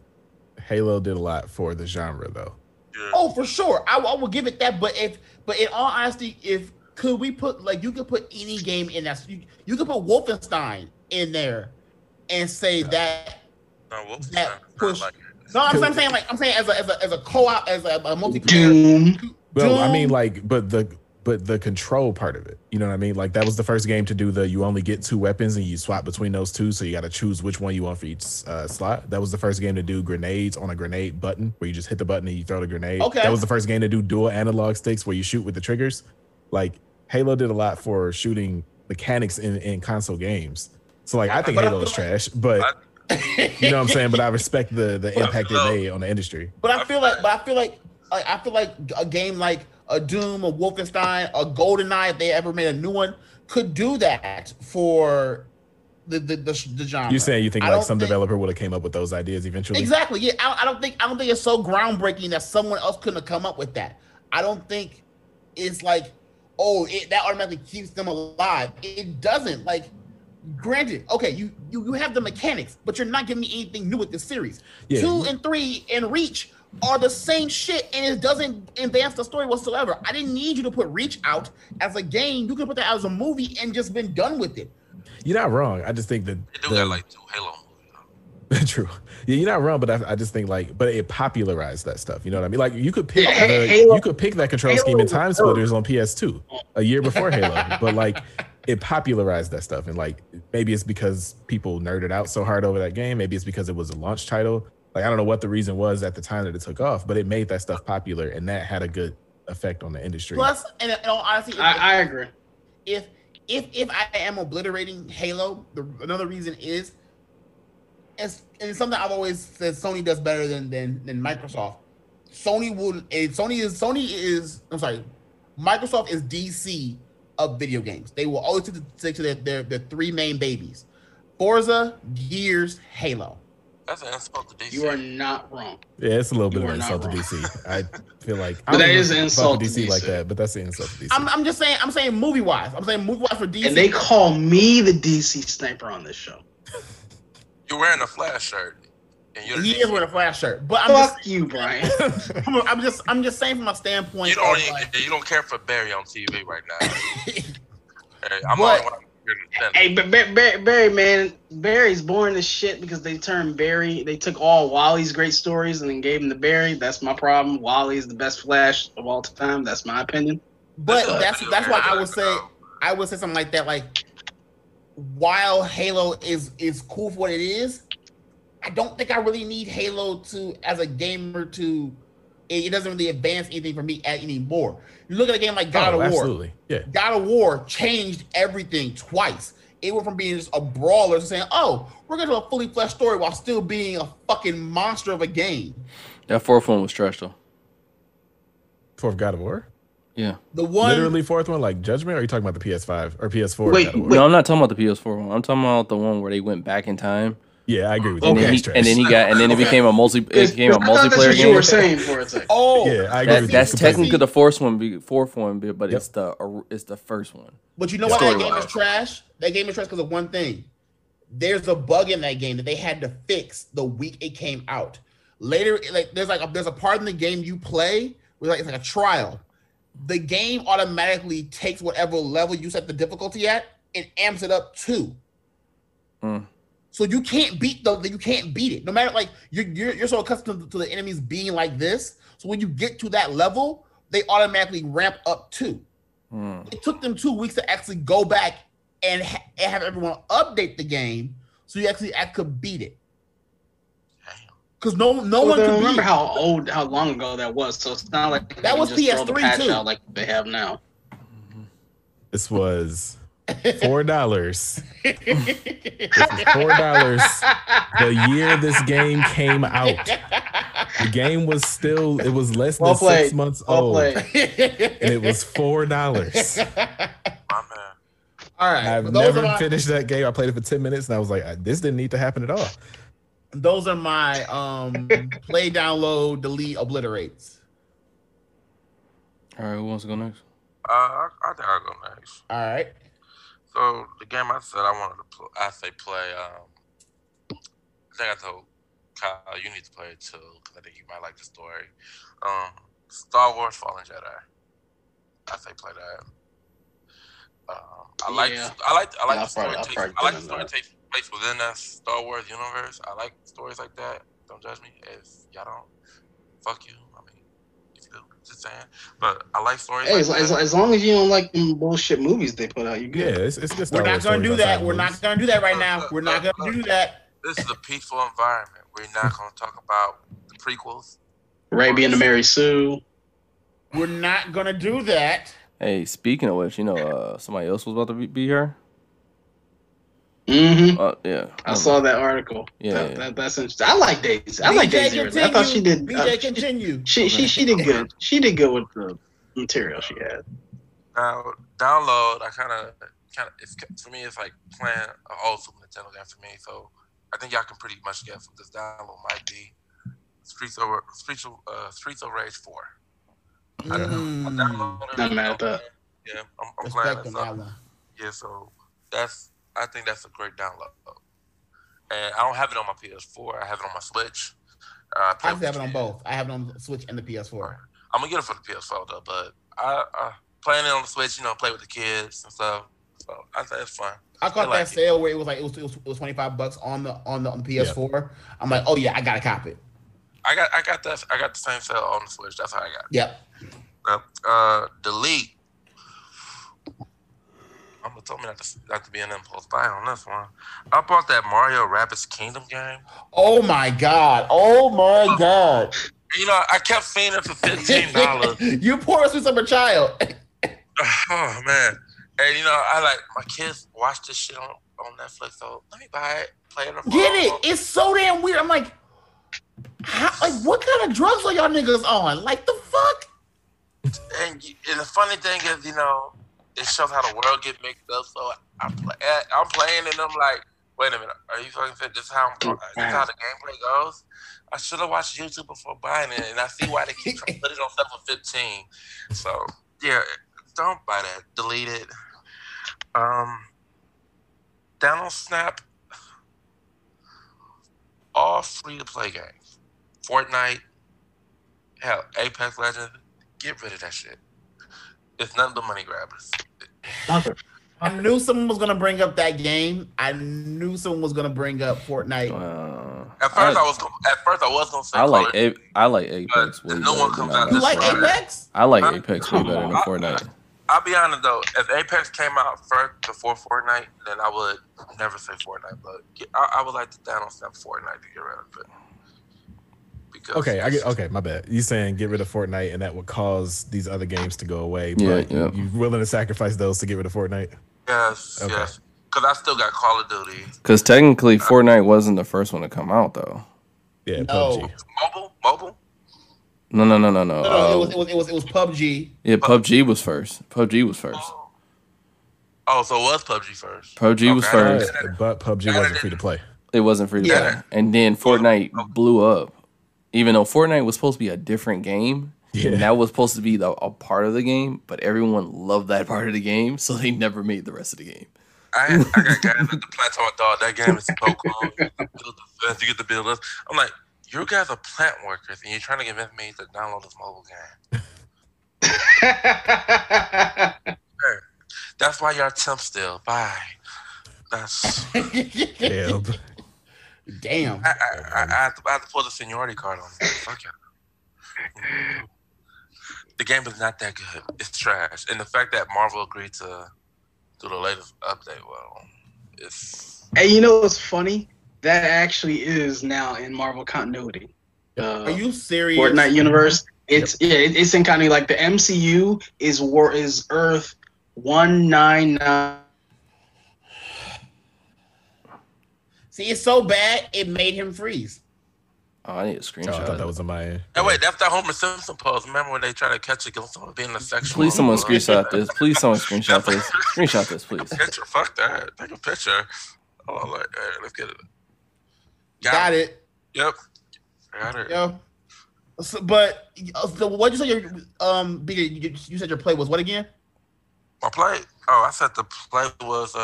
Halo did a lot for the genre, though. Yeah. Oh, for sure, I will give it that. But in all honesty, if could we put, like, you could put any game in that, you could put Wolfenstein in there and say that. I'm saying as a co-op, as a multiplayer. Doom. Well, I mean, like, but the control part of it, you know what I mean? Like, that was the first game to do the you only get two weapons and you swap between those two, so you got to choose which one you want for each slot. That was the first game to do grenades on a grenade button, where you just hit the button and you throw the grenade. Okay. That was the first game to do dual analog sticks, where you shoot with the triggers. Like, Halo did a lot for shooting mechanics in console games. So, like, I think Halo is trash, but. You know what I'm saying, but I respect the impact it made on the industry. But I feel like a game like a Doom, a Wolfenstein, a GoldenEye, if they ever made a new one, could do that for the genre. You're saying you think like some developer would have came up with those ideas eventually? Exactly. Yeah, I don't think it's so groundbreaking that someone else couldn't have come up with that. I don't think it's like, oh, that automatically keeps them alive. It doesn't. Like, granted, okay, you have the mechanics, but you're not giving me anything new with this series. Yeah. 2 and 3 and Reach are the same shit, and it doesn't advance the story whatsoever. I didn't need you to put Reach out as a game. You could put that out as a movie and just been done with it. You're not wrong. I just think that they do got like 2 Halo movies. True. Yeah, you're not wrong, but I just think like, but it popularized that stuff. You know what I mean? Like you could pick, that control Halo scheme in Time Splitters on PS2 a year before Halo, but like it popularized that stuff. And like maybe it's because people nerded out so hard over that game. Maybe it's because it was a launch title. Like, I don't know what the reason was at the time that it took off, but it made that stuff popular, and that had a good effect on the industry. Plus, and honestly, I agree. If I am obliterating Halo, another reason is, and it's something I've always said, Sony does better than Microsoft. Microsoft is DC of video games. They will always stick to their three main babies: Forza, Gears, Halo. That's an insult to DC. You are not wrong. Yeah, it's a little bit of an insult to DC. I feel like that is an insult to DC like that, but that's an insult to DC. I'm just saying. I'm saying movie-wise for DC. And they call me the DC sniper on this show. You're wearing a Flash shirt. And he is wearing a Flash shirt. But fuck you, Brian. I'm just saying from my standpoint. You don't care for Barry on TV right now. Hey, but Barry, man, Barry's boring as shit because they turned Barry. They took all Wally's great stories and then gave him to Barry. That's my problem. Wally's the best Flash of all time. That's my opinion. But that's why I would say something like that. Like, while Halo is cool for what it is, I don't think I really need Halo to as a gamer to. It doesn't really advance anything for me anymore. You look at a game like God of War. Absolutely. Yeah. God of War changed everything twice. It went from being just a brawler to saying, oh, we're going to do a fully fleshed story while still being a fucking monster of a game. That fourth one was trash, though. Fourth God of War? Yeah. The one. Literally fourth one, like Judgment? Or are you talking about the PS5 or PS4? Wait. No, I'm not talking about the PS4 one. I'm talking about the one where they went back in time. Yeah, I agree with you. Okay. And then it became a multiplayer game. You were saying for a second. Oh, yeah, I agree with you. That's technically the fourth one, but yep. it's the first one. But you know why that game is trash? That game is trash because of one thing. There's a bug in that game that they had to fix the week it came out. Later, like there's a part in the game you play where it's like a trial. The game automatically takes whatever level you set the difficulty at and amps it up too. Hmm. So you can't beat it. No matter like you're so accustomed to the enemies being like this. So when you get to that level, they automatically ramp up too. Mm. It took them 2 weeks to actually go back and have everyone update the game so you actually could beat it. Because no one could remember how long ago that was. So it's not like that was PS3 too, like they have now. This was. $4. $4. The year this game came out, the game was still. It was less than 6 months old, and it was $4. All right, I've never finished that game. I played it for 10 minutes, and I was like, "This didn't need to happen at all." Those are my play, download, delete, obliterates. All right, who wants to go next? I think I'll go next. All right. So the game I said I wanted to play, I think I told Kyle you need to play it too because I think you might like the story. Star Wars Fallen Jedi. I say play that. I like the story. I like the story takes place within that Star Wars universe. I like stories like that. Don't judge me if y'all don't. Fuck you. I mean, if you do, just saying. But I like stories. Hey, as long as you don't like them bullshit movies they put out, you good. Yeah, it's just. We're not gonna do that. We're not gonna do that right now. We're not gonna do that. This is a peaceful environment. We're not gonna talk about the prequels. Ray and Mary Sue. We're not gonna do that. Hey, speaking of which, you know, somebody else was about to be here. Mm-hmm. Yeah, I saw that article. Yeah, that's interesting. I like Daisy. I thought she did. BJ, continue. She did good. She did good with the material she had. Now, download, I kind of, for me, it's like playing an old Super Nintendo game for me. So I think y'all can pretty much guess what this download might be. Streets of Rage 4. I don't know. Not mad at that. Yeah, I'm glad that's up. Yeah, so I think that's a great download. And I don't have it on my PS4. I have it on my Switch. I have it on both. I have it on the Switch and the PS4. I'm gonna get it for the PS4 though, but I playing it on the Switch, you know, play with the kids and stuff. So I think it's fun. I caught that sale where it was $25 on the PS4. Yep. I'm like, oh yeah, I gotta cop it. I got the same sale on the Switch. That's how I got it. Yep. Delete. I'm gonna tell me not to be an impulse buy on this one. I bought that Mario Rabbids Kingdom game. Oh my god! You know, I kept seeing it for $15. You poor summer child. Oh man! And you know, I like my kids watch this shit on Netflix. So let me buy it, play it. Get it? It's so damn weird. I'm like, what kind of drugs are y'all niggas on? Like the fuck? And the funny thing is, you know, it shows how the world get mixed up. So I'm playing, and I'm like, wait a minute, are you fucking fit? This is how the gameplay goes. I should have watched YouTube before buying it, and I see why they keep trying to put it on stuff for 15. So yeah, don't buy that. Delete it. Download Snap. All free-to-play games. Fortnite, hell, Apex Legends. Get rid of that shit. It's nothing but money grabbers. I knew someone was gonna bring up that game. I knew someone was gonna bring up Fortnite. At first I was gonna say. I like Apex. The new one comes out. You like Apex? I like Apex way better than Fortnite. I'll be honest though, if Apex came out first before Fortnite, then I would never say Fortnite. But I would like to download Fortnite to get rid of it. Okay, my bad. You saying get rid of Fortnite and that would cause these other games to go away, but you're willing to sacrifice those to get rid of Fortnite? Yes. Because I still got Call of Duty. Because technically Fortnite wasn't the first one to come out, though. Yeah, no. PUBG. Mobile? No. It was PUBG. Yeah, PUBG was first. Oh, so it was PUBG first. PUBG was first. But PUBG wasn't free to play. It wasn't free to play. And then Fortnite blew up. Even though Fortnite was supposed to be a different game, and that was supposed to be a part of the game, but everyone loved that part of the game, so they never made the rest of the game. I got guys at the plateau, dog. That game is so cool. You get to build up. I'm like, you guys are plant workers, and you're trying to convince me to download this mobile game. That's why y'all temp still. Bye. That's damn. I have to pull the seniority card on. Fuck it. The game is not that good. It's trash. And the fact that Marvel agreed to do the latest update, well, it's... Hey, you know what's funny? That actually is now in Marvel continuity. Are you serious? Fortnite universe. It's in continuity. Like the MCU is Earth 199. See, it's so bad, it made him freeze. Oh, I need a screenshot. I thought that was on my end. Oh, wait, that's that Homer Simpson pose. Remember when they try to catch it on someone being a sexual... Please someone screenshot this. Please someone screenshot this. Screenshot this, please. Picture, fuck that. Take a picture. Oh, like, right, let's get it. Got it. Yep. Got it. Yo. So, but so what you say your you said your play was what again? My play? Oh, I said the play was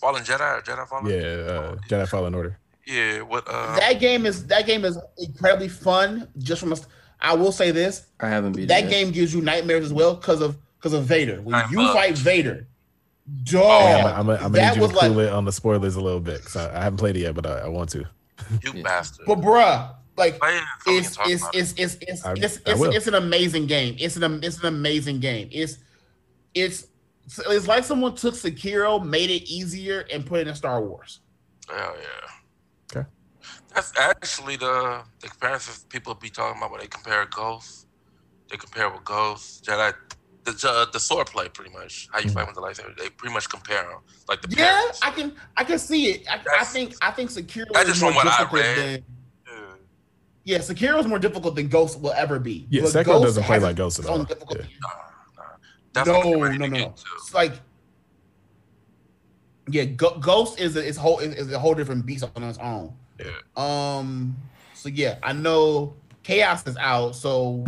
Fallen Jedi, or Jedi Fallen. Yeah, Jedi Fallen Order. Yeah, what? That game is incredibly fun. Just from I will say this. I haven't beat that game. Gives you nightmares as well because of Vader. When you fight Vader, dog. I'm gonna need you to cool it on the spoilers a little bit. So I haven't played it yet, but I want to. You bastard. But bruh, like it's an amazing game. It's an amazing game. So it's like someone took Sekiro, made it easier, and put it in Star Wars. Oh, yeah. Okay. That's actually the comparison people be talking about when they compare Ghosts. They compare with Ghosts, Jedi, the sword play, pretty much. How you fight with the lightsaber. They pretty much compare them. Like the parents. I can see it. I think Sekiro is more difficult than... Yeah, Sekiro is more difficult than Ghosts will ever be. Yeah, Sekiro doesn't play like Ghosts at all. That's no. It's like, yeah, Ghost is a whole different beast on its own. Yeah. So yeah, I know Chaos is out, so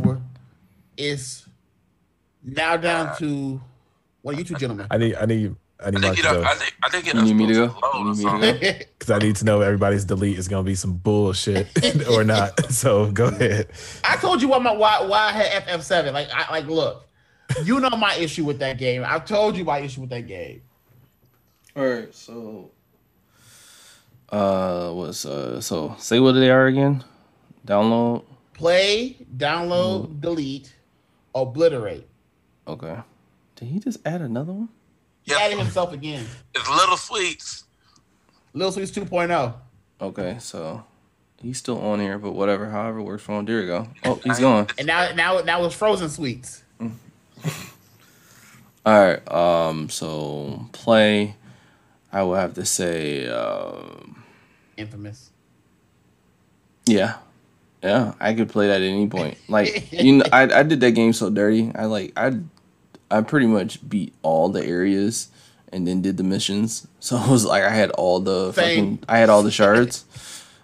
it's now down to what are you two gentlemen? I need you to go. Because I need to know everybody's delete is gonna be some bullshit or not. So go ahead. I told you why I had FF7. Like look, you know my issue with that game. I told you my issue with that game. All right, so so say what they are again. Download, play, download, delete, obliterate. Okay. Did he just add another one? He added himself again. It's Little Sweets. Little Sweets 2.0. Okay, so he's still on here, but whatever, however works for him. There you go. Oh, he's gone. And now it's Frozen Sweets. All right. So play, I will have to say Infamous. Yeah. Yeah, I could play that at any point. Like, you know, I did that game so dirty. I pretty much beat all the areas and then did the missions. So it was like I had all the shards.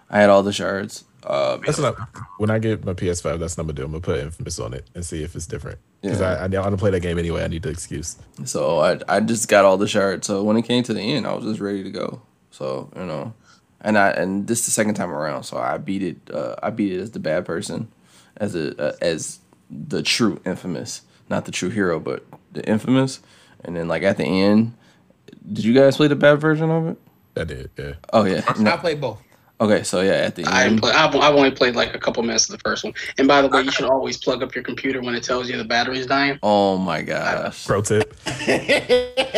I had all the shards. That's what when I get my PS5, that's what I'm gonna do. I'm gonna put Infamous on it and see if it's different. Because yeah. I want to play that game anyway. I need the excuse. So I just got all the shards. So when it came to the end, I was just ready to go. So you know, and this is the second time around. So I beat it. I beat it as the bad person, as the true Infamous. Not the true hero, but the Infamous. And then, like, at the end, did you guys play the bad version of it? I did, yeah. Oh, yeah. I played both. Okay, so, yeah, at the end. I've only played, like, a couple minutes of the first one. And, by the way, you should always plug up your computer when it tells you the battery's dying. Oh, my gosh. Pro tip.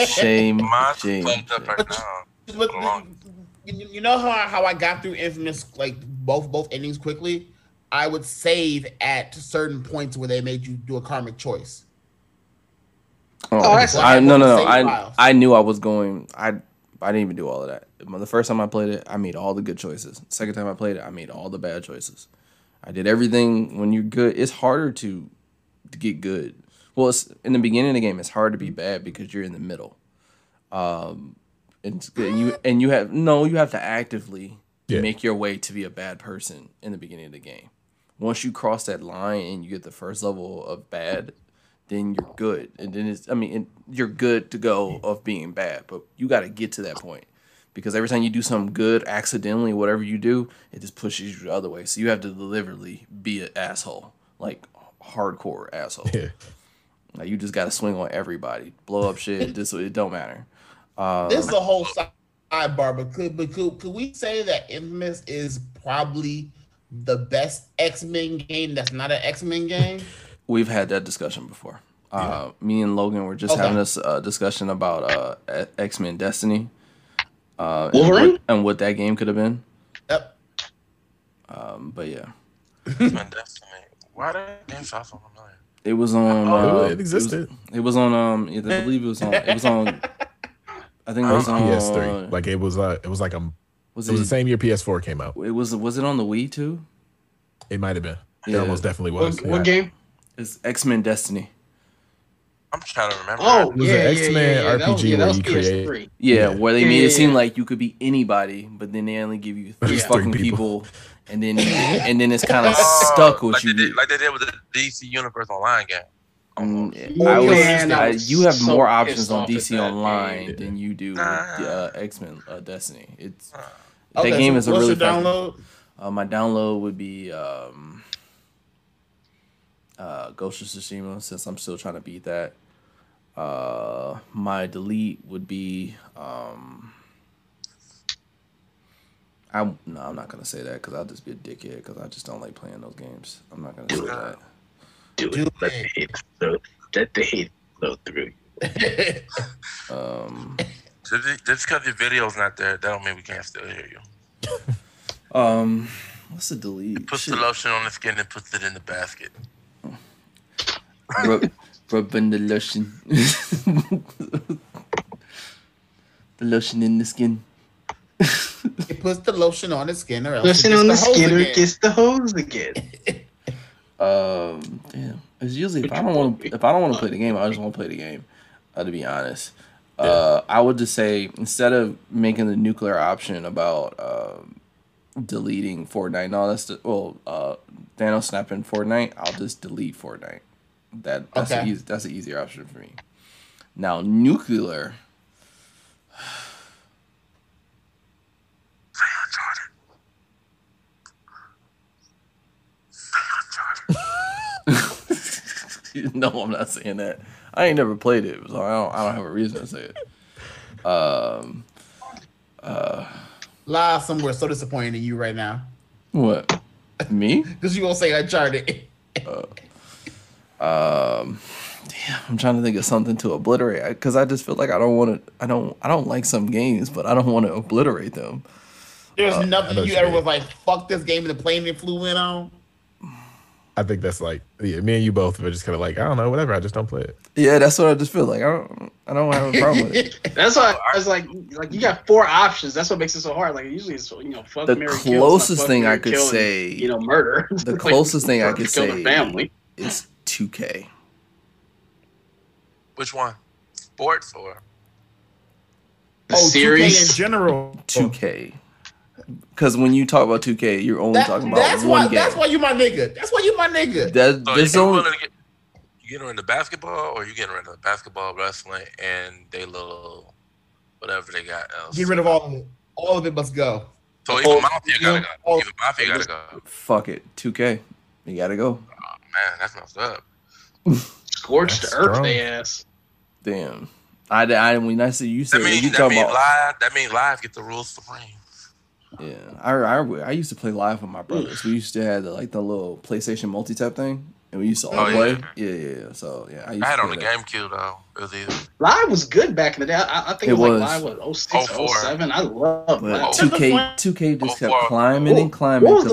Shame. You know how I got through Infamous, like, both endings quickly? I would save at certain points where they made you do a karmic choice. Oh, that's no. I knew I was going. I didn't even do all of that. The first time I played it, I made all the good choices. The second time I played it, I made all the bad choices. I did everything. When you're good, it's harder to get good. Well, it's, in the beginning of the game, it's hard to be bad because you're in the middle. You have to actively make your way to be a bad person in the beginning of the game. Once you cross that line and you get the first level of bad, then you're good. And then you're good to go of being bad, but you got to get to that point because every time you do something good, accidentally, whatever you do, it just pushes you the other way. So you have to deliberately be an asshole, like hardcore asshole. Yeah. Like you just got to swing on everybody, blow up shit. It don't matter. This is a whole sidebar, but could we say that Infamous is probably the best X-Men game that's not an X-Men game? We've had that discussion before. Yeah. Me and Logan were just having this discussion about X-Men Destiny. And what that game could have been. Yep. But yeah. X-Men Destiny. Why did that game sound so familiar? It was on. It existed. It was on. I believe it was on. It was on. I think it was on PS3. Like it was like a. It was the same year PS4 came out. Was it on the Wii too? It might have been. Yeah. It almost definitely was. What game? It's X-Men Destiny. I'm trying to remember. Oh, it was an X-Men RPG where you create. Yeah, where they made it seem like you could be anybody, but then they only give you three fucking people, and then it's kind of stuck with you. Like they did with the DC Universe Online game. You have more options on DC Online than you do with X-Men Destiny. That game is a really fun download. My download would be. Ghost of Tsushima, since I'm still trying to beat that. My delete would be I'm not gonna say that because I'll just be a dickhead because I just don't like playing those games. I'm not gonna say that. Do it. Let the hate flow through you. Just because your video's not there, that don't mean we can't still hear you. What's the delete? It puts the lotion on the skin and puts it in the basket. Rubbing the lotion. The lotion in the skin. It puts the lotion on the skin or else it gets the hose again. Damn, it's usually if I don't want to play the game, I just want to play the game. To be honest, I would just say instead of making the nuclear option about deleting Fortnite and all that stuff, Thanos snapping Fortnite, I'll just delete Fortnite. That's an easier option for me. Now nuclear. No, I'm not saying that. I ain't never played it, so I don't have a reason to say it. Lie somewhere so disappointed in you right now. What? Me? Because you won't say Uncharted. Damn, I'm trying to think of something to obliterate because I just feel like I don't like some games, but I don't want to obliterate them. There's nothing you ever was like, fuck this game and the plane it flew in on. I think that's like, yeah, me and you both are just kind of like, I don't know, whatever. I just don't play it. Yeah, that's what I just feel like. I don't have a problem with it. That's why I was like you got four options. That's what makes it so hard. Like usually it's fuck, the marry, closest kill, thing I could say, and, murder. The closest thing I could say, kill the family. It's 2K. Which one? Sports or the series 2K in general? 2K. Because when you talk about 2K, you're only talking about one game. That's why you my nigga. You get her into basketball, or you get her into basketball, wrestling, and they little whatever they got else. Get rid of all of it. All of it must go. So even Mafia gotta go. Fuck it, 2K. You gotta go. Oh man, that's messed up. Scorched to earth, they ass. Damn. That means Live get the rules supreme. Yeah, I used to play Live with my brothers. We used to have the little PlayStation multi-tap thing, and we used to all play. Yeah. So yeah, I had it on the GameCube though. It was either. Live was good back in the day. I think it was like Live was 06, 07. I loved Live. 2K just kept climbing and climbing. What was the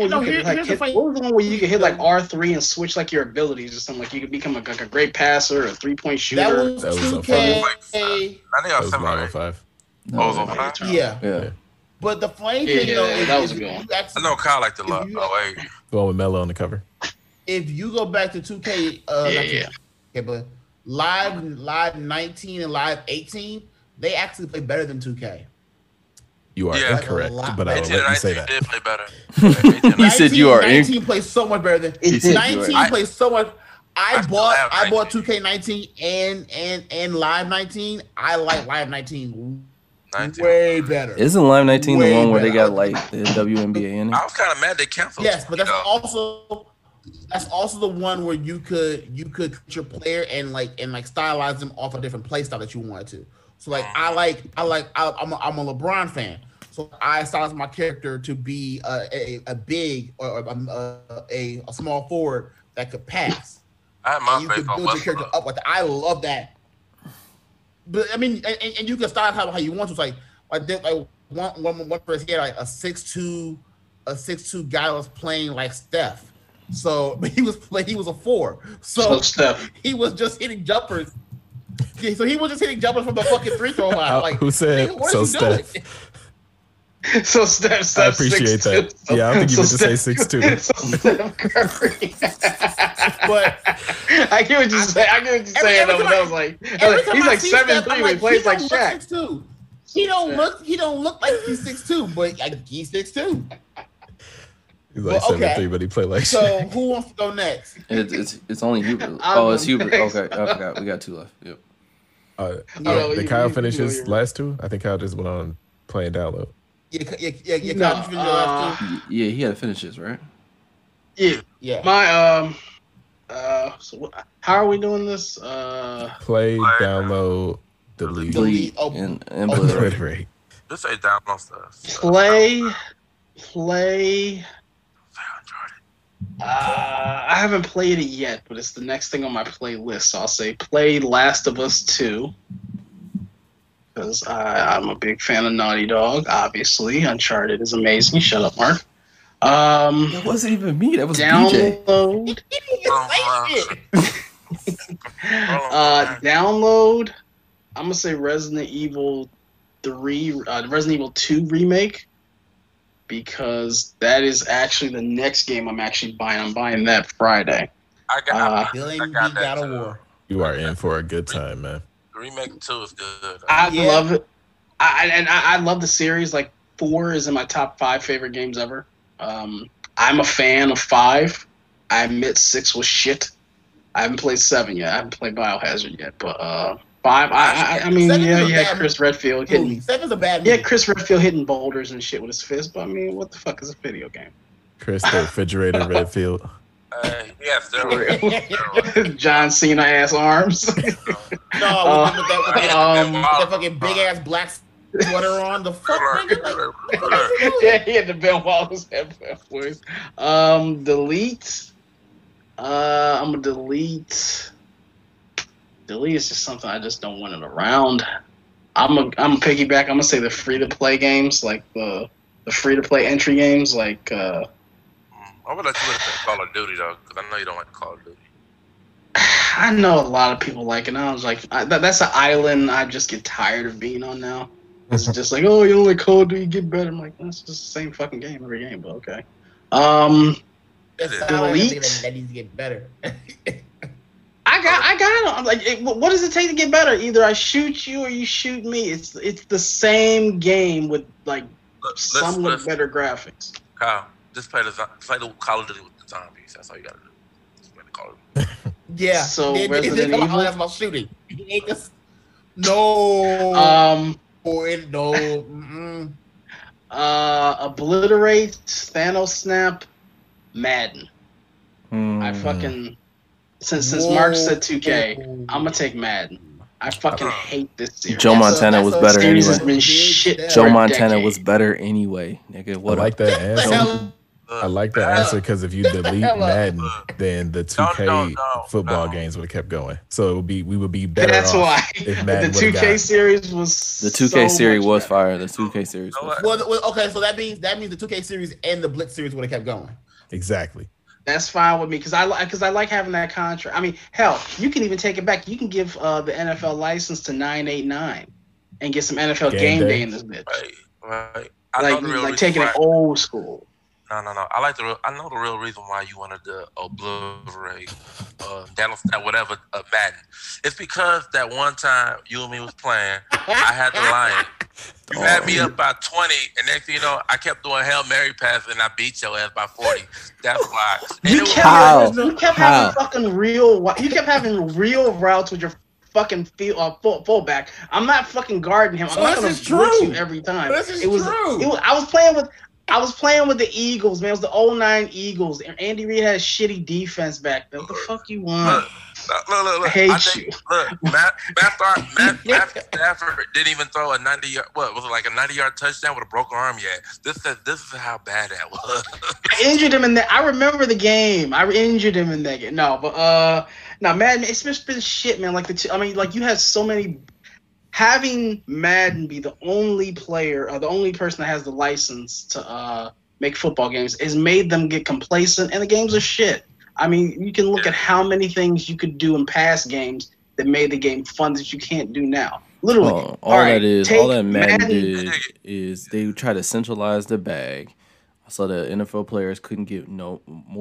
one where you could hit like R3 and switch like your abilities or something? Like you could become a great passer or a 3-point shooter. That was 2K. I think I was 705. Yeah. But the funny thing, I know Kyle liked it a lot. The one with Melo on the cover. If you go back to 2K, but Live 19 and Live 18, they actually play better than 2K. You are incorrect, but I will let you say that. Did play better. He said you are incorrect. 19 plays so much better than 19 plays so much. I bought 2K19 and Live 19. I like Live 19 way better. Isn't Live 19 the one where they got like the WNBA in it? I was kind of mad they canceled. Yes, but that's also the one where you could put your player and stylize them off a different play style that you wanted to. So I'm a LeBron fan, so I stylized my character to be a big or a small forward that could pass. You could build your character up with it. I love that. But I mean, and you can style how you want to. It's like one person had like a 6'2" guy was playing like Steph. So but he was a 4. So Steph. He was just hitting jumpers. So he was just hitting jumpers from the fucking free throw line. Like who said so Steph? Doing? So Steph, I appreciate that. Yeah, I think you meant to say 6'2". Steph Curry. But I get what you say. I get what you say. I was like, he's like 7'3", but he plays like Shaq. He don't look like he's 6'2", but he's 6'2". He's like 7'3", but he plays like Shaq. So who wants to go next? It's only Hubert. It's Hubert. Okay, we got two left. Yep. Did Kyle finish his last two? I think Kyle just went on playing download. Yeah. No, he had to finish this, right? Yeah. My so how are we doing this? Play, download, delete, and obliterate. Just say download stuff. Play. I haven't played it yet, but it's the next thing on my playlist. So I'll say play Last of Us 2. Because I'm a big fan of Naughty Dog, obviously. Uncharted is amazing. Shut up, Mark. That wasn't even me. That was download. Download. I'm gonna say Resident Evil 2 remake. because that is actually the next game I'm actually buying. I'm buying that Friday. I got God of War. You are in for a good time, man. Remake 2 is good. I love it. I love the series. Like, 4 is in my top 5 favorite games ever. I'm a fan of 5. I admit 6 was shit. I haven't played 7 yet. I haven't played Biohazard yet, but 5. I mean, Chris Redfield hitting. 7's a bad movie. Yeah, Chris Redfield hitting boulders and shit with his fist. But I mean, what the fuck is a video game? Chris the Refrigerator Redfield. Yes, they're real. John Cena ass arms. No, with that fucking big ass black sweater on. The fuck, nigga. Yeah, he had the Ben Wallace headphones. Delete. I'm gonna delete. Delete is just something I just don't want it around. I'm a piggyback. I'm gonna say the free to play games, like the free to play entry games, like. I would like you to play Call of Duty, though, because I know you don't like Call of Duty. I know a lot of people like it. And I was like, that's an island I just get tired of being on now. It's just like, oh, you don't like Call of Duty, get better. I'm like, that's just the same fucking game every game, but okay. Elite. That needs to get better. I got him. I'm like, what does it take to get better? Either I shoot you or you shoot me. It's the same game with, like, somewhat better graphics. Kyle. Just play the Call of Duty with the zombies. That's all you gotta do. Just play the Call of Duty. Yeah. So Resident Evil has about shooting. No. No. Mm-mm. Obliterate, Thanos snap, Madden. I fucking since Mark said 2K, I'm gonna take Madden. I fucking hate this series. Joe Montana was better anyway. Joe Montana was better anyway, nigga. What? I like that answer. I like the answer because if you delete Madden, then the 2K football games would have kept going. So we would be better. That's why the 2K series was fire. The 2K series. Well, okay, so that means the 2K series and the Blitz series would have kept going. Exactly. That's fine with me because I like having that contract. I mean, hell, you can even take it back. You can give the NFL license to 989 and get some NFL game day in this bitch. Right. Like taking it old school. No. I know the real reason why you wanted to obliterate Madden. It's because that one time you and me was playing, I had the lion. You had me up by 20, and next thing you know, I kept doing Hail Mary passes, and I beat your ass by 40. That's why. You kept having real routes with your fucking fullback. I'm not fucking guarding him. I'm not going to blitz you every time. This is true. I was playing with the Eagles, man. It was the 09 Eagles. And Andy Reid had a shitty defense back then. What the fuck you want? Look. I hate you. Look, Matt Stafford didn't even throw a 90-yard... What, was it like a 90-yard touchdown with a broken arm yet? This is how bad that was. I injured him in that. I remember the game. I injured him in that game. No, but... Madden, it's just been shit, man. Like, you had so many... Having Madden be the only player or the only person that has the license to make football games has made them get complacent, and the games are shit. I mean, you can look at how many things you could do in past games that made the game fun that you can't do now. Literally, all Madden did is they try to centralize the bag, so the NFL players couldn't get more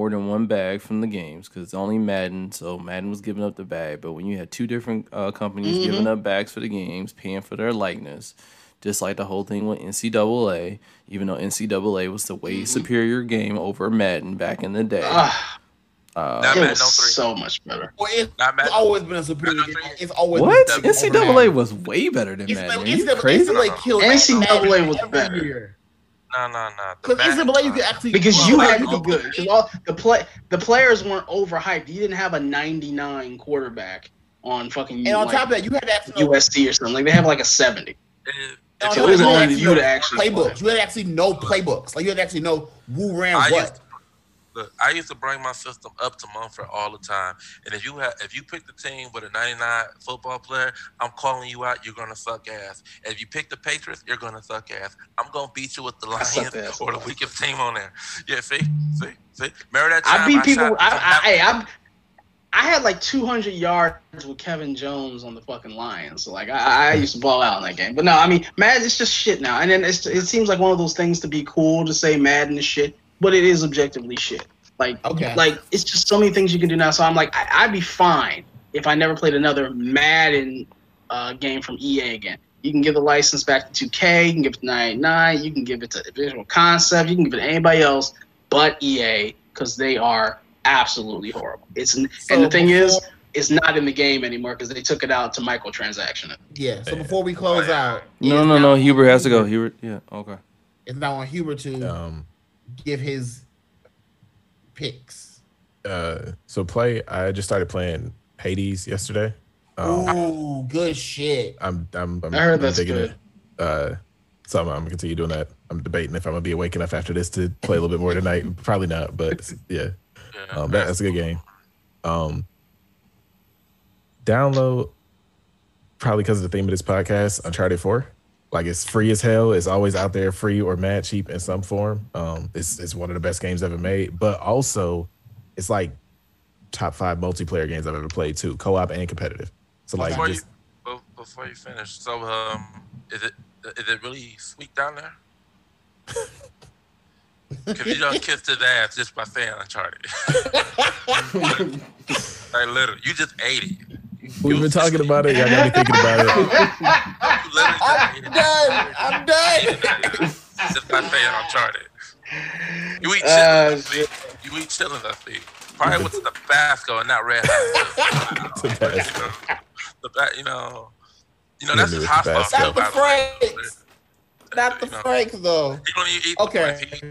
than one bag from the games because it's only Madden. So Madden was giving up the bag. But when you had two different companies giving up bags for the games, paying for their likeness, just like the whole thing with NCAA, even though NCAA was the way superior game over Madden back in the day. It was so much better. Well, it's always been a superior game. It's always been NCAA was way better than Madden. Are you crazy? NCAA was better. No. Because you had to be good. The players weren't overhyped. You didn't have a 99 quarterback on fucking. And on top of that, you had to actually know USC or something. Like they have like a 70. Playbooks. You had to actually know playbooks. Like you had to actually know who ran what. I used to bring my system up to Mumford all the time, and if you pick the team with a 99 football player, I'm calling you out. You're gonna suck ass. And if you pick the Patriots, you're gonna suck ass. I'm gonna beat you with the Lions or the weakest team on there. Yeah, see, remember that time I beat people. I I had like 200 yards with Kevin Jones on the fucking Lions. So like I used to ball out in that game. But no, I mean, Madden is just shit now. And then it seems like one of those things to be cool to say Madden is shit, but it is objectively shit. Like, like it's just so many things you can do now. So I'm like, I'd be fine if I never played another Madden game from EA again. You can give the license back to 2K, you can give it to 99, you can give it to Visual Concept, you can give it to anybody else but EA, because they are absolutely horrible. And the thing is, it's not in the game anymore because they took it out to microtransaction. Yeah, so before we close out... No, Hubert has to go. Hubert, yeah, okay. It's now on Hubert to give his... picks. I just started playing Hades yesterday. Oh, good shit. I heard that's good. So I'm gonna continue doing that. I'm debating if I'm gonna be awake enough after this to play a little bit more tonight. Probably not, but yeah. That's a good game. Download, probably because of the theme of this podcast, Uncharted 4. Like, it's free as hell. It's always out there, free or mad cheap in some form. It's one of the best games ever made. But also, it's like top 5 multiplayer games I've ever played too, co-op and competitive. So like, before you finish, so is it really sweet down there? Because you don't kiss his ass just by saying Uncharted. Like literally, you just ate it. We've been talking about it. Y'all got me thinking about it. I'm done. Just by saying Uncharted. You eat chili. You eat chili, I think. Probably with the Tabasco and not Red Hot. You know that's just hot sauce. Not the Franks. Not the Franks though. You don't even eat the Franks.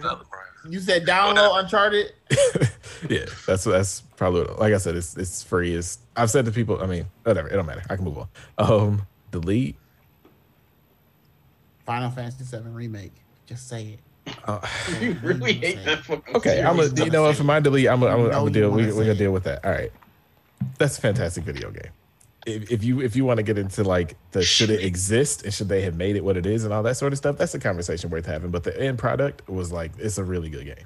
You said download Uncharted? Yeah, that's probably what, like I said, it's free. I've said to people, I mean, whatever, it don't matter. I can move on. Delete. Final Fantasy VII Remake. Just say it. You really hate that fucking series. You know what? For my delete, we're gonna deal with that. All right. That's a fantastic video game. If you want to get into like the should it exist and should they have made it what it is and all that sort of stuff, that's a conversation worth having. But the end product was like, it's a really good game.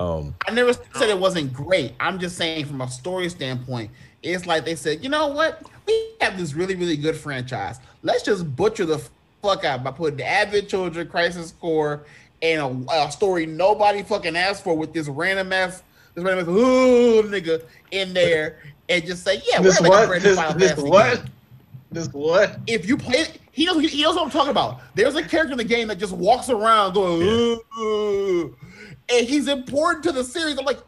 I never said it wasn't great. I'm just saying from a story standpoint, it's like they said, you know what? We have this really, really good franchise. Let's just butcher the fuck out by putting the Advent Children, Crisis Core, and a story nobody fucking asked for with this random ass nigga in there. And just say, yeah, this we're like This what? If you play, he knows what I'm talking about. There's a character in the game that just walks around going, ooh, and he's important to the series. I'm like,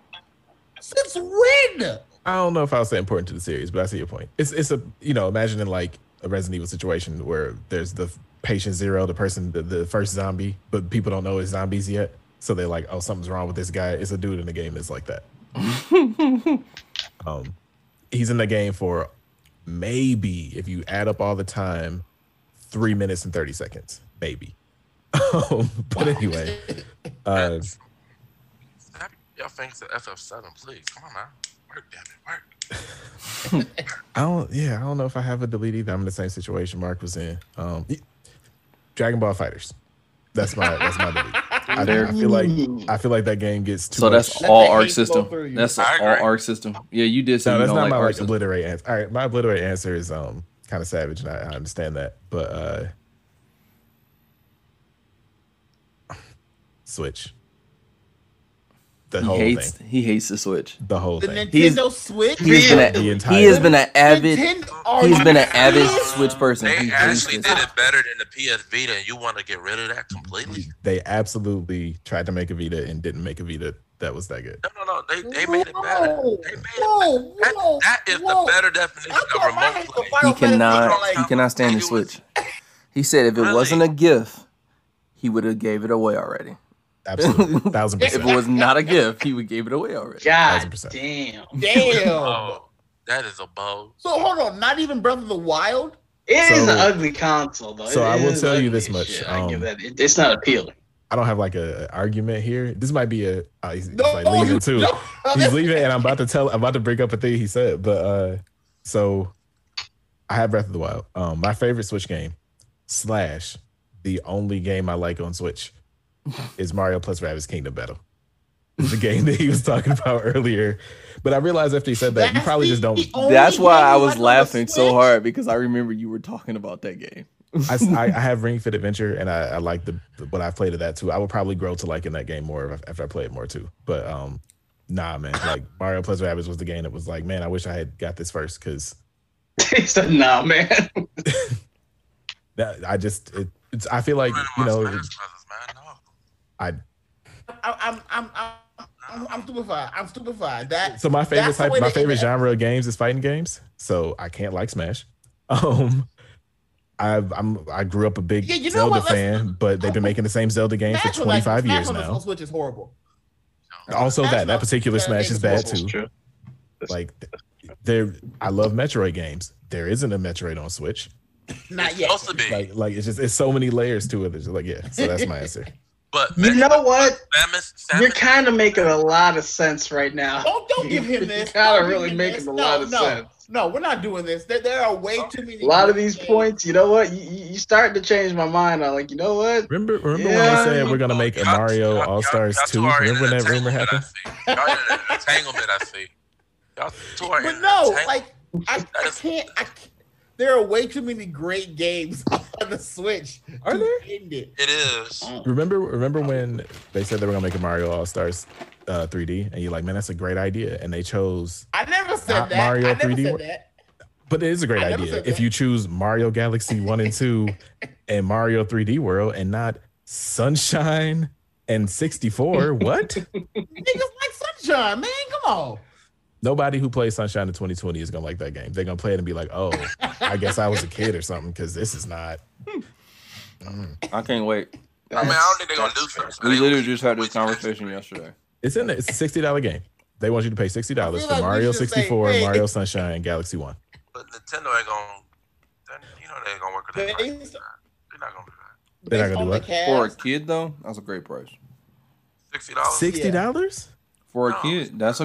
since when? I don't know if I'll say important to the series, but I see your point. It's a, you know, imagining like a Resident Evil situation where there's the patient zero, the first zombie, but people don't know it's zombies yet, so they're like, oh, something's wrong with this guy. It's a dude in the game that's like that. He's in the game for maybe, if you add up all the time, 3 minutes and 30 seconds, maybe. But anyway. Y'all think the FF7, please. Come on, man. Work, damn it, work. I don't know if I have a delete either. I'm in the same situation Mark was in. Dragon Ball Fighters. That's my delete. I feel like that game gets too. So that's much. All Arc System. That's all Arc System. Yeah, you did say no, you that's don't not like my obliterate answer. All right, my obliterate answer is kind of savage, and I understand that. But Switch. He hates the Switch. The whole thing. Nintendo Switch. He has been an avid Switch person. They actually did it better than the PS Vita, and you want to get rid of that completely? They absolutely tried to make a Vita and didn't make a Vita that was that good. No. They made it better. That is the better definition of remote play. He cannot stand the Switch. He said if it wasn't a gift, he would have gave it away already. Absolutely, 1000%. If it was not a gift, he would give it away already. God 1,000%. Damn. Oh, that is a bold. So hold on, not even Breath of the Wild. It is an ugly console, though. So I will tell you this much: I give that it's not appealing. I don't have like an argument here. This might be a leaving too. No. He's leaving, and I'm about to bring up a thing he said. But so I have Breath of the Wild. My favorite Switch game / the only game I like on Switch. Is Mario plus Rabbids Kingdom Battle. the game that he was talking about earlier. But I realized after he said that, you probably just don't. That's why I was laughing so hard, because I remember you were talking about that game. I have Ring Fit Adventure, and I like what I've played of that too. I would probably grow to liking that game more after I play it more too. But nah, man, like Mario Plus Rabbids was the game that was like, man, I wish I had got this first, because he said, nah, man. That it's I feel like, you know, I'm stupefied. I'm stupefied. So my favorite genre of games is fighting games. So I can't like Smash. I grew up a big Zelda fan, but they've been making the same Zelda game for 25 years now. Smash Switch is horrible. Also, that particular Smash is bad too. Like, I love Metroid games. There isn't a Metroid on Switch. Not yet. Supposed to be. Like it's so many layers to it. It's like, yeah. So that's my answer. But you know what? You're kind of making a lot of sense right now. Oh, don't give him this. You're kind of really making a lot of sense. No, we're not doing this. There are way too many. A lot of these points, you know what? You start to change my mind. I'm like, you know what? Remember when I said we're going to make a Mario All-Stars 2? Remember when that rumor happened? Y'all in an entanglement, I see. Y'all two are in an entanglement. But no, like, I can't. There are way too many great games on the Switch. Are there? It is. Remember when they said they were gonna make a Mario All-Stars 3D, and you're like, man, that's a great idea, and they chose. I never said that. Mario 3D. Said that. But it is a great idea if you choose Mario Galaxy 1 and 2 and Mario 3D World and not Sunshine and 64. What? Niggas like Sunshine, man. Come on. Nobody who plays Sunshine in 2020 is going to like that game. They're going to play it and be like, oh, I guess I was a kid or something, because this is not. I can't wait. I mean, I don't think they're going to do something. We literally just had this conversation yesterday. It's in there. It's a $60 game. They want you to pay $60 for Mario 64, Mario Sunshine, and Galaxy 1. But Nintendo ain't going to, you know, they ain't going to work with that price. They're not going to do that. They're not going to do that. For a kid, though, that's a great price. $60? $60? For a kid, that's for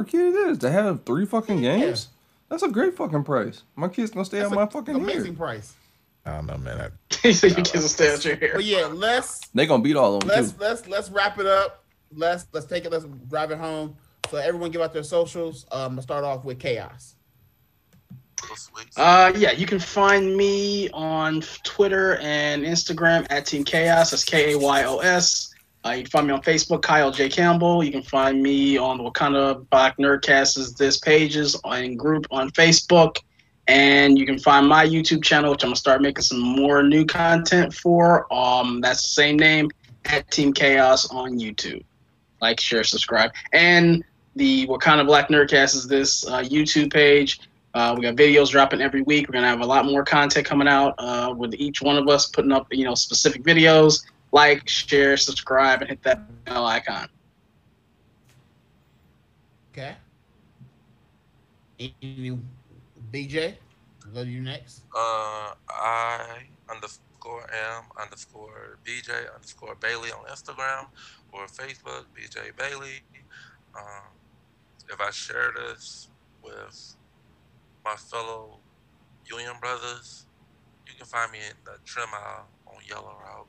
a kid. It is to have three fucking games. That's a great fucking price. My kids gonna stay out my fucking hair. Amazing price. I don't know, man. So your kids will stay out your hair. But yeah, they gonna beat all of them. Let's wrap it up. Let's take it. Let's drive it home. So everyone give out their socials. I'll start off with Chaos. Yeah, you can find me on Twitter and Instagram at Team Chaos. That's KAYOS. You can find me on Facebook, Kyle J. Campbell. You can find me on the Wakanda Bach Nerdcast's This Pages and group on Facebook. And you can find my YouTube channel, which I'm going to start making some more new content for. That's the same name, at Team Chaos on YouTube. Like, share, subscribe. And the Wakanda Black Nerdcast is this YouTube page. We got videos dropping every week. We're going to have a lot more content coming out with each one of us putting up, you know, specific videos. Like, share, subscribe, and hit that bell icon. Okay. BJ, I'll go to you next. I_am_BJ_Bailey on Instagram or Facebook, BJ Bailey. If I share this with my fellow union brothers, you can find me in the trim aisle on Yellow Route,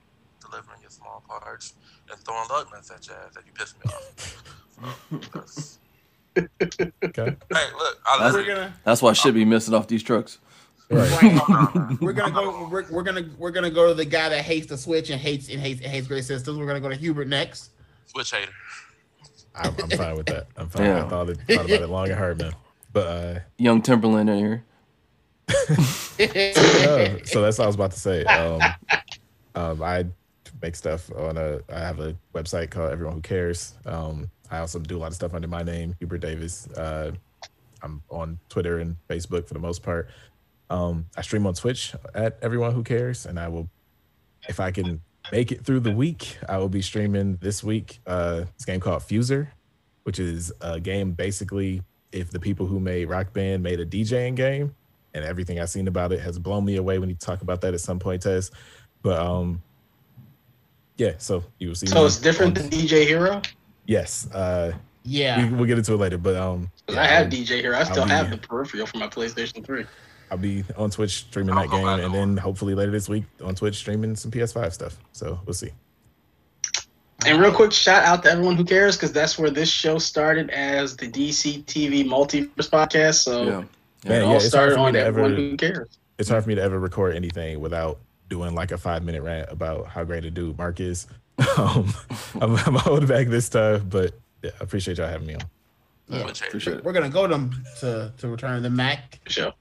delivering your small parts and throwing lug nuts at your ass that you pissed me off. Okay. Hey, look, that's why I should be missing off these trucks. Right. We're gonna go to the guy that hates the Switch and hates great systems. We're gonna go to Hubert next. Switch hater. I'm fine with that. I'm fine. Yeah. I thought about it long and hard, man. But young Timberland in here. So that's what I was about to say. I make stuff I have a website called Everyone Who Cares. I also do a lot of stuff under my name, Hubert Davis. I'm on Twitter and Facebook for the most part. I stream on Twitch at Everyone Who Cares, and I will, if I can make it through the week, I will be streaming this week this game called Fuser, which is a game basically if the people who made Rock Band made a DJing game, and everything I've seen about it has blown me away when you talk about that at some point, Tess. But yeah, so you will see. So it's different than DJ Hero? Yes. Yeah. We'll get into it later. But yeah, I have DJ Hero. I still have the peripheral for my PlayStation 3. I'll be on Twitch streaming that game, and then hopefully later this week on Twitch streaming some PS5 stuff. So we'll see. And real quick, shout out to everyone who cares, because that's where this show started as the DC TV Multiverse podcast. So it all started on everyone who cares. It's hard for me to ever record anything without doing like a 5-minute rant about how great a dude Mark is. I'm holding back this time, but yeah, I appreciate y'all having me on. Yeah, appreciate it. We're gonna go to Return the Mac. Sure.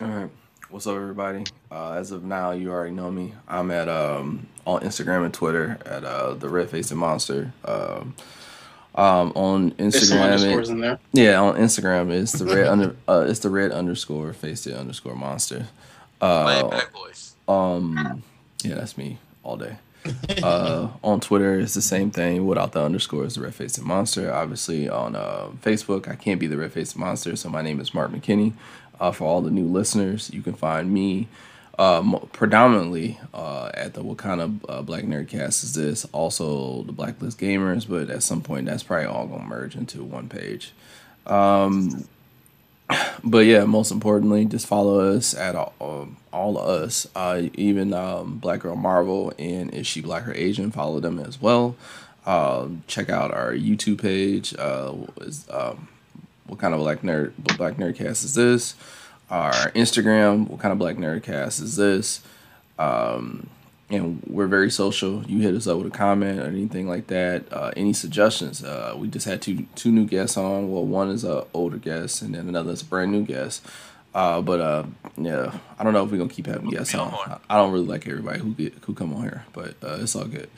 All right. What's up, everybody? As of now, you already know me. I'm at on Instagram and Twitter at the Red Faced Monster. On Instagram, in there. Yeah, on Instagram it's the red red_, Faced_Monster. Black voice. Yeah, that's me all day. On Twitter, it's the same thing. Without the underscores, the Red Faced Monster. Obviously, on Facebook, I can't be the Red Faced Monster, so my name is Mark McKinney. For all the new listeners, you can find me predominantly at the What Kind of Black Nerdcast Is This? Also, the Blacklist Gamers, but at some point, that's probably all going to merge into one page. But yeah, most importantly, just follow us at all of us, even Black Girl Marvel and Is She Black or Asian? Follow them as well. Check out our YouTube page. What Kind of Black Nerdcast Is This? Our Instagram, What Kind of Black Nerdcast Is This? And we're very social. You hit us up with a comment or anything like that. Any suggestions? We just had two new guests on. Well, one is an older guest, and then another is a brand new guest. Yeah, I don't know if we're gonna keep having guests on. I don't really like everybody who come on here, but it's all good.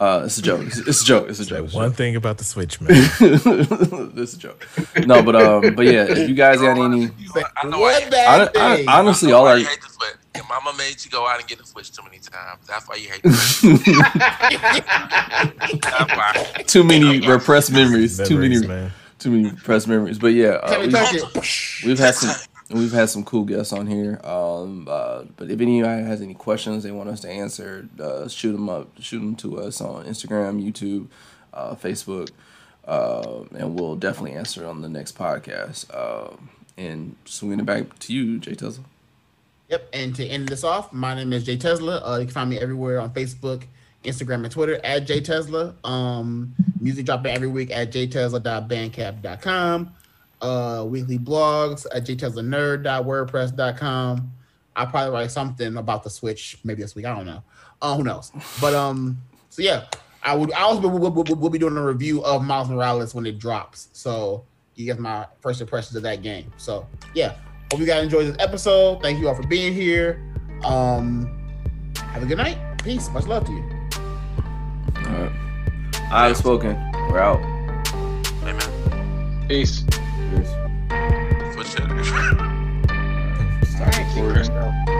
It's a joke. It's a joke. One thing about the Switch, man. This is a joke. No, but yeah, if you guys got any, honestly, all I hate this, but your mama made you go out and get the Switch too many times. That's why you hate the Too many repressed memories. Too many repressed memories. But yeah, we've had some cool guests on here. But if anybody has any questions they want us to answer, shoot them to us on Instagram, YouTube, Facebook, and we'll definitely answer it on the next podcast. And swinging it back to you, Jay Tezla. Yep. And to end this off, my name is Jay Tezla. You can find me everywhere on Facebook, Instagram, and Twitter at Jay Tezla. Music dropping every week at jaytezla.bandcamp.com. Weekly blogs at jtezlanerd.wordpress.com. I'll probably write something about the Switch maybe this week. I don't know. Who knows? But so yeah, we'll be doing a review of Miles Morales when it drops. So you get my first impressions of that game. So yeah, hope you guys enjoyed this episode. Thank you all for being here. Have a good night. Peace. Much love to you. All right. I've spoken. We're out. Amen. Peace. Switch it. Stop recording.